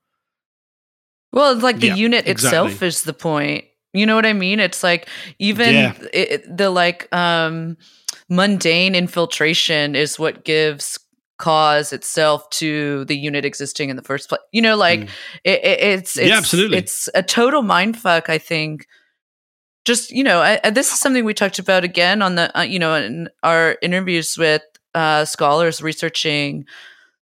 Well, it's like the yeah, unit exactly. itself is the point. You know what I mean? It's like even yeah. it, the like um mundane infiltration is what gives cause itself to the unit existing in the first place. You know, like mm. it, it, it's, it's, yeah, absolutely. It's a total mindfuck, I think. Just, you know, I, I, this is something we talked about again on the, uh, you know, in our interviews with uh, scholars researching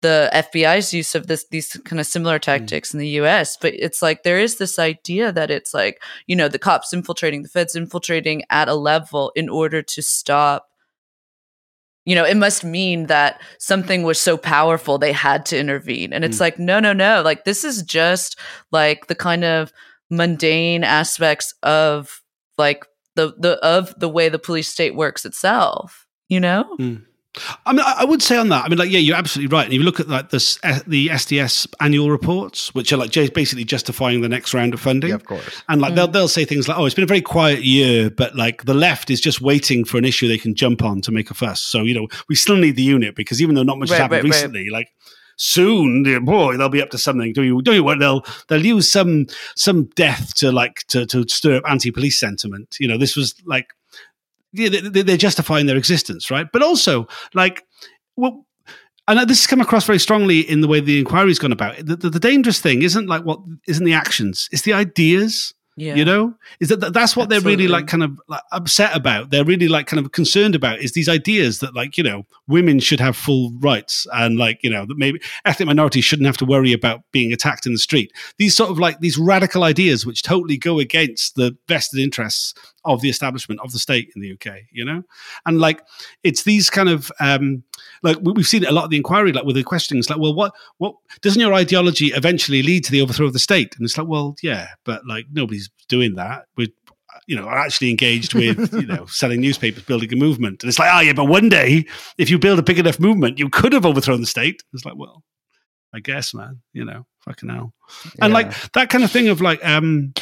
the F B I's use of this, these kind of similar tactics mm. in the U S. But it's like, there is this idea that it's like, you know, the cops infiltrating, the feds infiltrating at a level in order to stop. You know, it must mean that something was so powerful they had to intervene. And it's mm. like, no, no, no. Like, this is just like the kind of mundane aspects of like the, the of the way the police state works itself, you know? Mm. I mean, I would say on that, I mean, like, yeah, you're absolutely right. And if you look at like this, the S D S annual reports, which are like basically justifying the next round of funding. Yeah, of course. And like, mm. they'll, they'll say things like, oh, it's been a very quiet year, but like the left is just waiting for an issue they can jump on to make a fuss. So, you know, we still need the unit because even though not much right, has happened right, recently, right. like soon, dear boy, they'll be up to something. Do you, do you what? They'll, they'll use some, some death to like, to, to stir up anti-police sentiment. You know, this was like, they're justifying their existence, right? But also, like, well, and this has come across very strongly in the way the inquiry's gone about. The, the, the dangerous thing isn't like what isn't the actions; it's the ideas. Yeah. You know, is that that's what Absolutely. They're really like kind of like upset about? They're really like kind of concerned about is these ideas that like you know women should have full rights and like you know that maybe ethnic minorities shouldn't have to worry about being attacked in the street. These sort of like these radical ideas which totally go against the vested interests of the establishment of the state in the U K. You know, and like it's these kind of um, like we've seen a lot of the inquiry like with the questions like well what what doesn't your ideology eventually lead to the overthrow of the state? And it's like well yeah, but like nobody's doing that. We're, you know, are actually engaged with, you know, selling newspapers, building a movement. And it's like, oh yeah, but one day, if you build a big enough movement, you could have overthrown the state. It's like, well, I guess, man, you know, fucking hell. And yeah. like that kind of thing of like, um,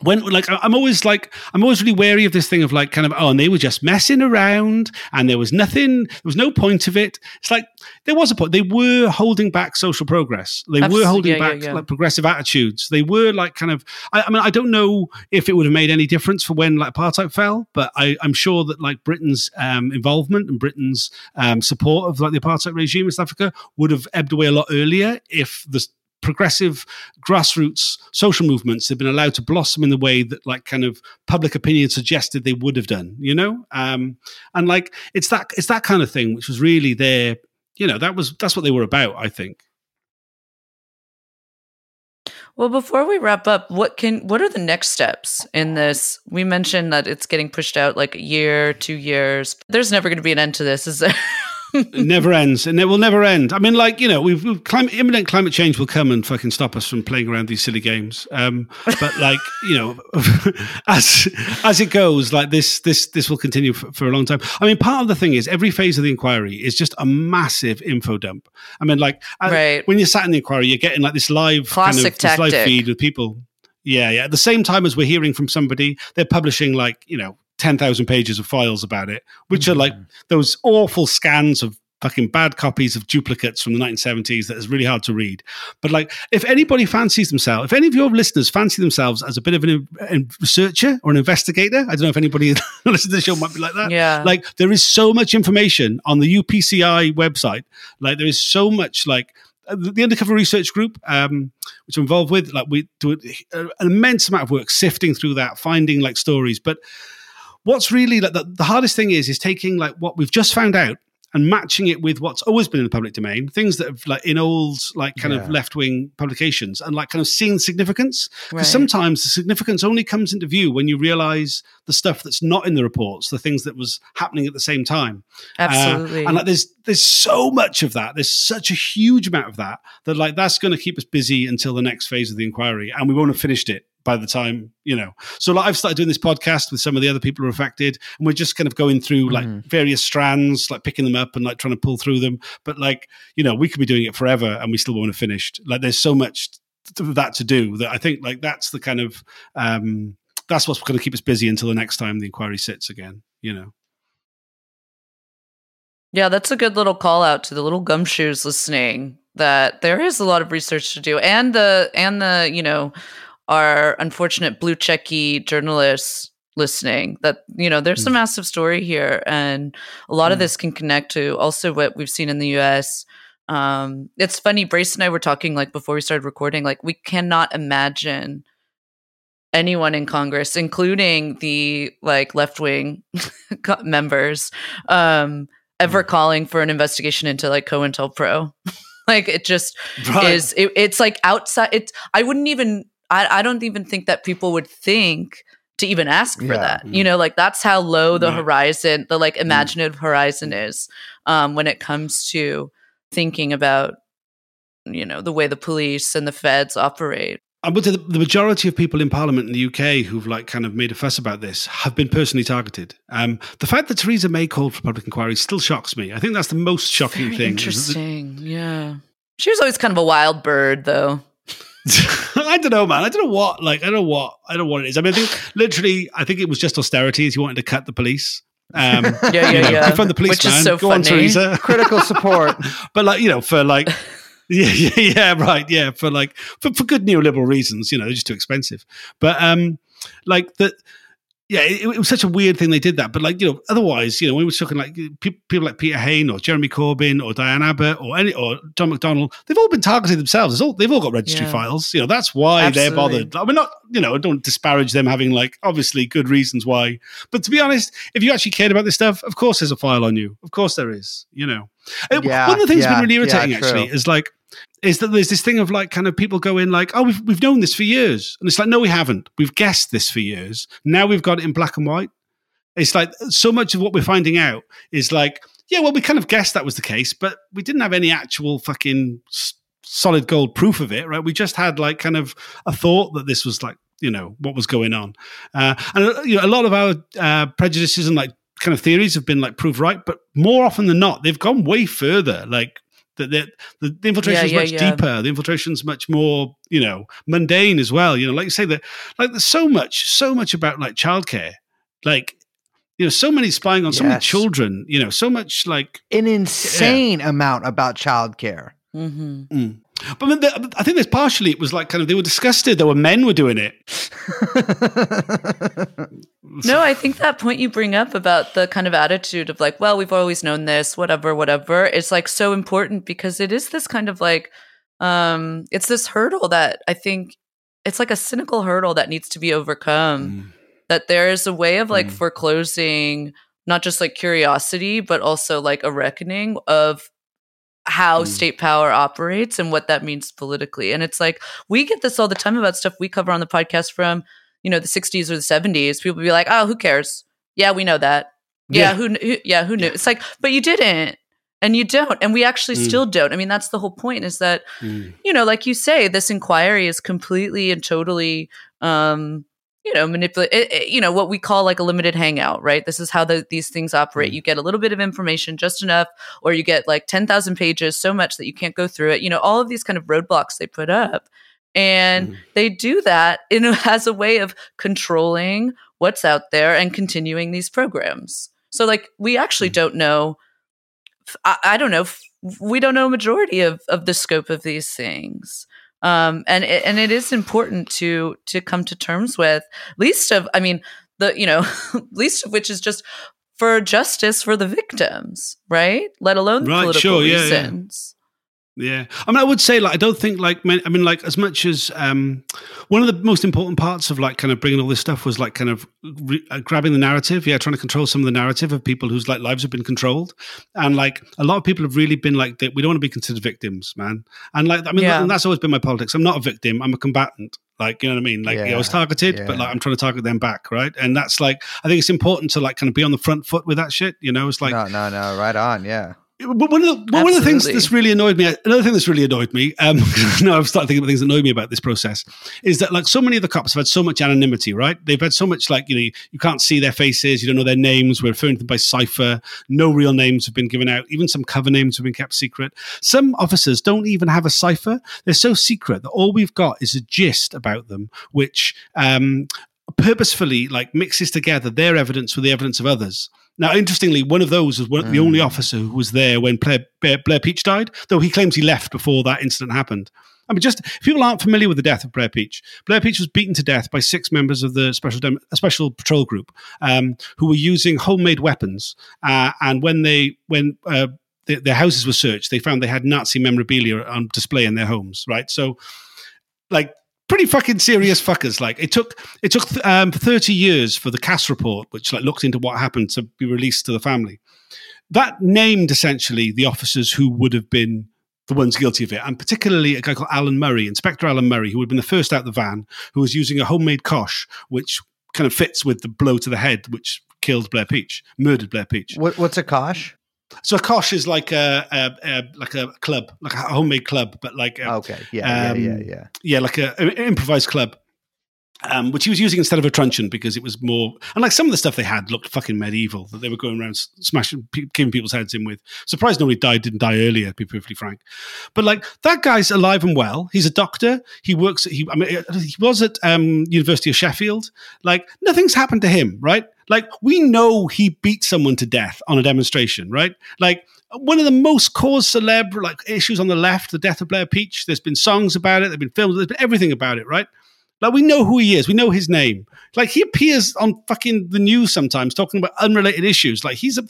when like I'm always like I'm always really wary of this thing of like kind of oh and they were just messing around and there was nothing there was no point of it. It's like there was a point. They were holding back social progress. They Absolutely. Were holding yeah, back yeah, yeah. like progressive attitudes. They were like kind of I, I mean I don't know if it would have made any difference for when like apartheid fell, but I, I'm sure that like Britain's um, involvement and Britain's um, support of like the apartheid regime in South Africa would have ebbed away a lot earlier if the progressive grassroots social movements have been allowed to blossom in the way that like kind of public opinion suggested they would have done, you know? Um, and like, it's that, it's that kind of thing, which was really their, you know, that was, that's what they were about, I think. Well, before we wrap up, what can, what are the next steps in this? We mentioned that it's getting pushed out like a year, two years. There's never going to be an end to this, is there? It never ends, and it will never end. I mean, like, you know, we've, we've climate, imminent climate change will come and fucking stop us from playing around these silly games. Um, but like, you know, as as it goes, like this this this will continue for, for a long time. I mean, part of the thing is every phase of the inquiry is just a massive info dump. I mean, like right. when you're sat in the inquiry, you're getting like this live Classic kind of, this live feed with people. Yeah, yeah. At the same time as we're hearing from somebody, they're publishing like, you know, ten thousand pages of files about it, which mm-hmm. are like those awful scans of fucking bad copies of duplicates from the nineteen seventies that is really hard to read. But like, if anybody fancies themselves, if any of your listeners fancy themselves as a bit of an, a researcher or an investigator, I don't know if anybody listening to the show might be like that. Yeah. Like there is so much information on the U P C I website. Like there is so much like, the Undercover Research Group, um, which I'm involved with, like we do an immense amount of work sifting through that, finding like stories. But what's really like the, the hardest thing is, is taking like what we've just found out and matching it with what's always been in the public domain, things that have like in old, like kind yeah. of left-wing publications and like kind of seeing significance. Because right. sometimes the significance only comes into view when you realize the stuff that's not in the reports, the things that was happening at the same time. Absolutely. Uh, and like there's, there's so much of that. There's such a huge amount of that, that like that's going to keep us busy until the next phase of the inquiry. And we won't have finished it by the time, you know. So like, I've started doing this podcast with some of the other people who are affected, and we're just kind of going through like mm. various strands, like picking them up and like trying to pull through them. But like, you know, we could be doing it forever and we still won't have finished. Like there's so much of that to do that I think like that's the kind of, um, that's what's going to keep us busy until the next time the inquiry sits again, you know. Yeah, that's a good little call out to the little gumshoes listening that there is a lot of research to do. And the, and the, you know, our unfortunate blue checky journalists listening, that, you know, there's mm. a massive story here. And a lot mm. of this can connect to also what we've seen in the U S. Um, it's funny, Brace and I were talking, like, before we started recording, like, we cannot imagine anyone in Congress, including the, like, left-wing members, um, ever mm. calling for an investigation into, like, COINTELPRO. Like, it just right. is, it, it's, like, outside, it's, I wouldn't even, I, I don't even think that people would think to even ask for yeah. that, mm. you know, like, that's how low the yeah. horizon, the, like, imaginative mm. horizon is, um, when it comes to thinking about, you know, the way the police and the feds operate. I would say the majority of people in Parliament in the U K who've, like, kind of made a fuss about this have been personally targeted. Um, the fact that Theresa May called for public inquiry still shocks me. I think that's the most shocking Very thing. Interesting, that- yeah. She was always kind of a wild bird, though. I don't know, man. I don't know what, like, I don't know what, I don't know what it is. I mean, I think literally, I think it was just austerity. If you wanted to cut the police. Um, yeah, yeah, you know, yeah. Defund the police, which man. Is so Go funny. On, Theresa. Critical support. But, like, you know, for, like... Yeah, yeah, yeah, right. Yeah, for like for, for good neoliberal reasons, you know, they're just too expensive. But um, like that, yeah, it, it was such a weird thing they did that. But, like, you know, otherwise, you know, we were talking like pe- people like Peter Hain or Jeremy Corbyn or Diane Abbott or any or John McDonnell, they've all been targeted themselves. All, they've all got registry yeah. files. You know, that's why Absolutely. They're bothered. I mean, not you know, I don't disparage them having, like, obviously good reasons why. But to be honest, if you actually cared about this stuff, of course there's a file on you. Of course there is. You know. Yeah, one of the things yeah, that's been really irritating yeah, actually is like is that there's this thing of, like, kind of people go in like, oh, we've we've known this for years, and it's like, no, we haven't. We've guessed this for years. Now we've got it in black and white. It's like so much of what we're finding out is like, yeah, well, we kind of guessed that was the case, but we didn't have any actual fucking s- solid gold proof of it, right? We just had, like, kind of a thought that this was, like, you know, what was going on, uh, and, you know, a lot of our uh, prejudices and, like, kind of theories have been, like, proved right, but more often than not they've gone way further. Like the the, the, the infiltration is yeah, yeah, much yeah. deeper, the infiltration's much more, you know, mundane as well, you know, like you say that, like, there's so much so much about, like, childcare, like, you know, so many spying on yes. so many children, you know, so much, like, an insane yeah. amount about childcare. Mm-hmm. Mm. But I, mean, the, I think there's partially it was like kind of they were disgusted that men were doing it. No, I think that point you bring up about the kind of attitude of, like, well, we've always known this, whatever, whatever. It's, like, so important because it is this kind of, like, um, it's this hurdle that I think it's, like, a cynical hurdle that needs to be overcome. Mm. That there is a way of, like, mm. foreclosing not just, like, curiosity, but also, like, a reckoning of how mm. state power operates and what that means politically. And it's like, we get this all the time about stuff we cover on the podcast from, you know, the sixties or the seventies. People be like, oh, who cares? Yeah, we know that. Yeah, yeah. Who, who yeah, who knew? Yeah. It's like, but you didn't, and you don't, and we actually mm. still don't. I mean, that's the whole point is that, mm. you know, like you say, this inquiry is completely and totally, um, you know, manipulate, it, it, you know, what we call, like, a limited hangout, right? This is how the, these things operate. Mm. You get a little bit of information, just enough, or you get, like, ten thousand pages, so much that you can't go through it. You know, all of these kind of roadblocks they put up. And mm. they do that in, as a way of controlling what's out there and continuing these programs. So, like, we actually mm. don't know, I, I don't know, we don't know a majority of, of the scope of these things. Um, and it, and it is important to to come to terms with, least of, I mean, the, you know, least of which is just for justice for the victims, right? Let alone right, the political sure, yeah, reasons. Yeah. Yeah. I mean, I would say, like, I don't think, like, many, I mean, like, as much as um, one of the most important parts of, like, kind of bringing all this stuff was, like, kind of re- uh, grabbing the narrative. Yeah. Trying to control some of the narrative of people whose, like, lives have been controlled. And, like, a lot of people have really been like, that we don't want to be considered victims, man. And, like, I mean, yeah. and that's always been my politics. I'm not a victim. I'm a combatant. Like, you know what I mean? Like, yeah, yeah, I was targeted, yeah. but, like, I'm trying to target them back, right? And that's, like, I think it's important to, like, kind of be on the front foot with that shit. You know, it's like. No, no, no. Right on. Yeah. One of, the, one of the things that's really annoyed me, another thing that's really annoyed me, um, now I've started thinking about things that annoy me about this process, is that, like, so many of the cops have had so much anonymity, right? They've had so much, like, you know, you, you can't see their faces, you don't know their names, we're referring to them by cipher, no real names have been given out, even some cover names have been kept secret. Some officers don't even have a cipher, they're so secret that all we've got is a gist about them, which um, purposefully, like, mixes together their evidence with the evidence of others. Now, interestingly, one of those was one, mm. the only officer who was there when Blair, Blair Peach died, though he claims he left before that incident happened. I I mean, just if people aren't familiar with the death of Blair Peach, Blair Peach was beaten to death by six members of the Special Dem- Special Patrol Group um, who were using homemade weapons. Uh, and when they when uh, th- their houses were searched, they found they had Nazi memorabilia on display in their homes. Right, so like. Pretty fucking serious fuckers. Like it took it took um, thirty years for the Cass report, which like looked into what happened, to be released to the family. That named essentially the officers who would have been the ones guilty of it, and particularly a guy called Alan Murray, Inspector Alan Murray, who had been the first out the van, who was using a homemade kosh, which kind of fits with the blow to the head, which killed Blair Peach, murdered Blair Peach. What, what's a kosh? So a kosh is like a, a, a like a club, like a homemade club, but like a, okay, yeah, um, yeah, yeah, yeah, yeah, like a, an improvised club, um, which he was using instead of a truncheon because it was more. And like some of the stuff they had looked fucking medieval that they were going around smashing, giving people's heads in with. Surprised nobody died, didn't die earlier. To be perfectly frank, but like that guy's alive and well. He's a doctor. He works. At, he I mean, he was at um, University of Sheffield. Like nothing's happened to him, right? Like, we know he beat someone to death on a demonstration, right? Like, one of the most cause celebre like, issues on the left, the death of Blair Peach, there's been songs about it, there's been films, there's been everything about it, right? Like, we know who he is, we know his name. Like, he appears on fucking the news sometimes talking about unrelated issues. Like, he's a,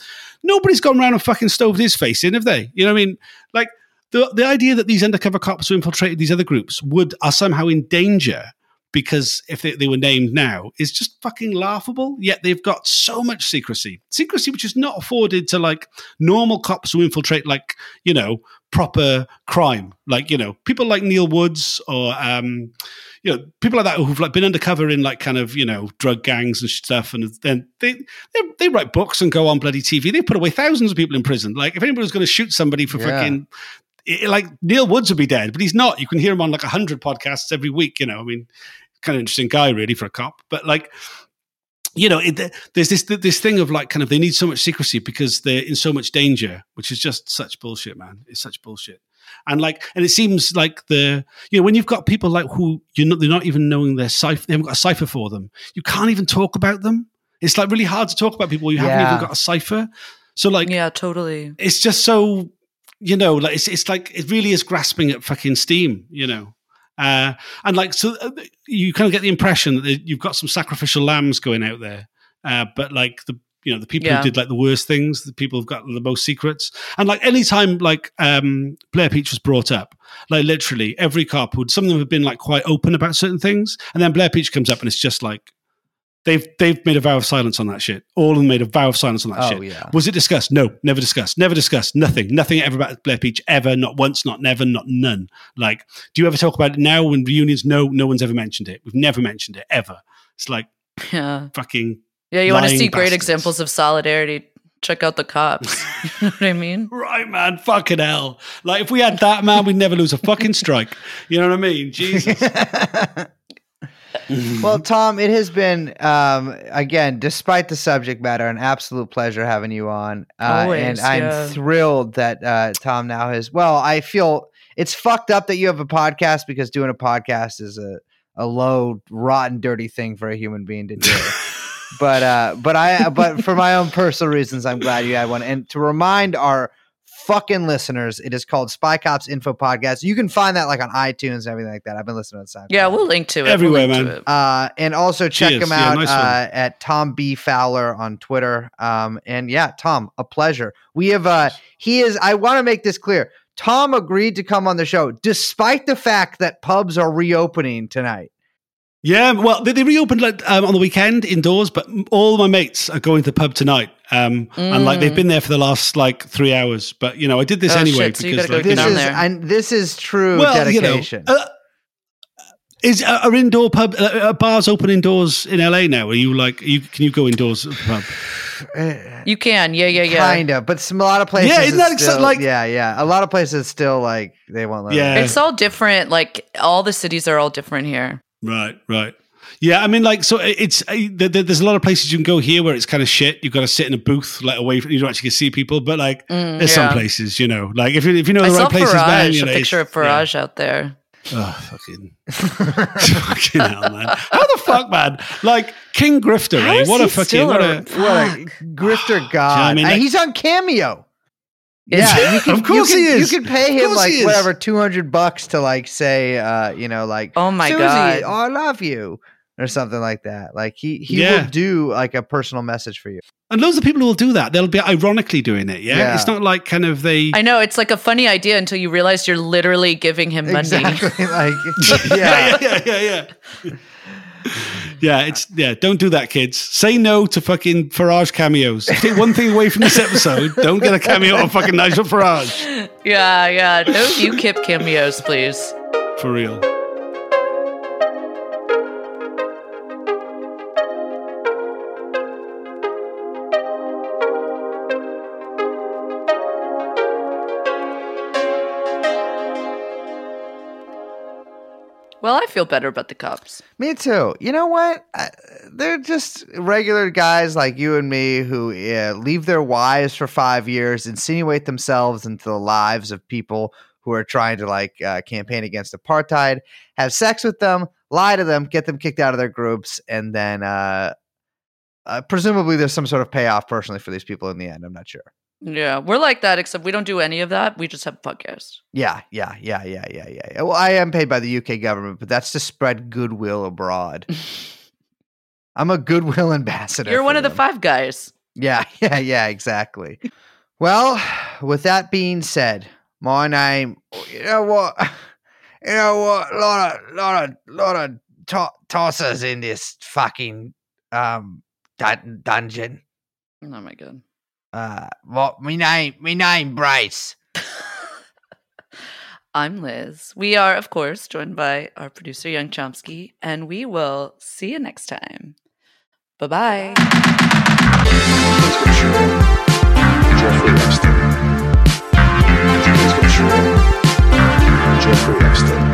nobody's gone around and fucking stoved his face in, have they? You know what I mean? Like, the the idea that these undercover cops who infiltrated these other groups would are somehow in danger because if they, they were named now, is just fucking laughable, yet they've got so much secrecy. Secrecy which is not afforded to, like, normal cops who infiltrate, like, you know, proper crime. Like, you know, people like Neil Woods or, um, you know, people like that who've, like, been undercover in, like, kind of, you know, drug gangs and stuff, and then they they, they write books and go on bloody T V. They put away thousands of people in prison. Like, if anybody was going to shoot somebody for yeah. fucking... It, like, Neil Woods would be dead, but he's not. You can hear him on, like, one hundred podcasts every week, you know. I mean, kind of interesting guy, really, for a cop. But, like, you know, it, there's this this thing of, like, kind of they need so much secrecy because they're in so much danger, which is just such bullshit, man. It's such bullshit. And, like, and it seems like the, you know, when you've got people, like, who, you're not, they're not even knowing their cipher, they haven't got a cipher for them. You can't even talk about them. It's, like, really hard to talk about people who yeah. haven't even got a cipher. So, like... Yeah, totally. It's just so... You know, like it's it's like it really is grasping at fucking steam, you know, uh, and like so you kind of get the impression that you've got some sacrificial lambs going out there, uh, but like the you know the people yeah. who did like the worst things, the people who've got the most secrets, and like any time like um, Blair Peach was brought up, like literally every cop would some of them have been like quite open about certain things, and then Blair Peach comes up and it's just like. They've they've made a vow of silence on that shit. All of them made a vow of silence on that oh, shit. Yeah. Was it discussed? No, never discussed. Never discussed. Nothing. Nothing ever about Blair Peach. Ever. Not once. Not never. Not none. Like, do you ever talk about it now when reunions? No, no one's ever mentioned it. We've never mentioned it ever. It's like yeah. fucking yeah. You want to see bastards. Great examples of solidarity? Check out the cops. You know what I mean? Right, man. Fucking hell. Like if we had that, man, we'd never lose a fucking strike. You know what I mean? Jesus. Well, Tom, it has been, um, again, despite the subject matter, an absolute pleasure having you on. Uh, Always, and I'm yeah. thrilled that uh, Tom now has, well, I feel it's fucked up that you have a podcast because doing a podcast is a, a low, rotten, dirty thing for a human being to do. but uh, but I but for my own personal reasons, I'm glad you had one. And to remind our fucking listeners, it is called Spy Cops Info Podcast. You can find that like on iTunes and everything like that. I've been listening on SoundCloud. Yeah, we'll link to it everywhere, we'll man. It. Uh, and also check Cheers. him out yeah, nice uh, at Tom B Fowler on Twitter. Um, and yeah, Tom, a pleasure. We have. Uh, he is. I want to make this clear. Tom agreed to come on the show despite the fact that pubs are reopening tonight. Yeah, well, they, they reopened like um, on the weekend indoors, but all my mates are going to the pub tonight, um, mm. and like they've been there for the last like three hours. But you know, I did this oh, anyway shit, so because you like, go this is there. and this is true well, dedication. You know, uh, is uh, are indoor pub uh, are bars open indoors in L A now? Are you like, are you, can you go indoors at the pub? You can, yeah, yeah, yeah, kind of. But some, a lot of places, yeah, isn't that still, like, yeah, yeah, a lot of places still like they won't let. Yeah, it. It's all different. Like all the cities are all different here. Right, right. Yeah, I mean, like, so it's, uh, there, there's a lot of places you can go here where it's kind of shit. You've got to sit in a booth, like, away from, you don't actually see people, but, like, mm, there's yeah. some places, you know. Like, if you, if you know the I right places, Farage, man, you know. I saw a picture of Farage yeah. out there. Oh, fucking. Fucking hell, man. How the fuck, man? Like, King Grifter, eh? What a fucking, what a, what a grifter god. You know what I mean? Like, he's on Cameo. Yeah, you can, of course you can, he is. You can pay him like whatever two hundred bucks to like say, uh, you know, like oh my Susie, god, I love you or something like that. Like he he yeah. will do like a personal message for you. And loads of people will do that. They'll be ironically doing it. Yeah, yeah. It's not like kind of the. I know it's like a funny idea until you realize you're literally giving him money. Exactly. Like yeah. yeah, yeah, yeah, yeah, yeah. Yeah, it's yeah. Don't do that, kids. Say no to fucking Farage cameos. Take one thing away from this episode. Don't get a cameo of fucking Nigel Farage. Yeah, yeah. No U KIP cameos, please. For real. Well, I feel better about the cops. Me too. You know what? I, they're just regular guys like you and me who uh, leave their wives for five years, insinuate themselves into the lives of people who are trying to like uh, campaign against apartheid, have sex with them, lie to them, get them kicked out of their groups, and then uh, uh, presumably there's some sort of payoff personally for these people in the end. I'm not sure. Yeah, we're like that, except we don't do any of that. We just have podcasts. Yeah, yeah, yeah, yeah, yeah, yeah. Well, I am paid by the U K government, but that's to spread goodwill abroad. I'm a goodwill ambassador. You're one of them. The five guys. Yeah, yeah, yeah, exactly. Well, with that being said, my name, you know what, you know what, a lot of, lot of, lot of to- tossers in this fucking um dun- dungeon. Oh, my God. Uh, well, me name, me name Bryce. I'm Liz. We are, of course, joined by our producer, Young Chomsky, and we will see you next time. Bye-bye. Jeffrey Epstein. Jeffrey Epstein.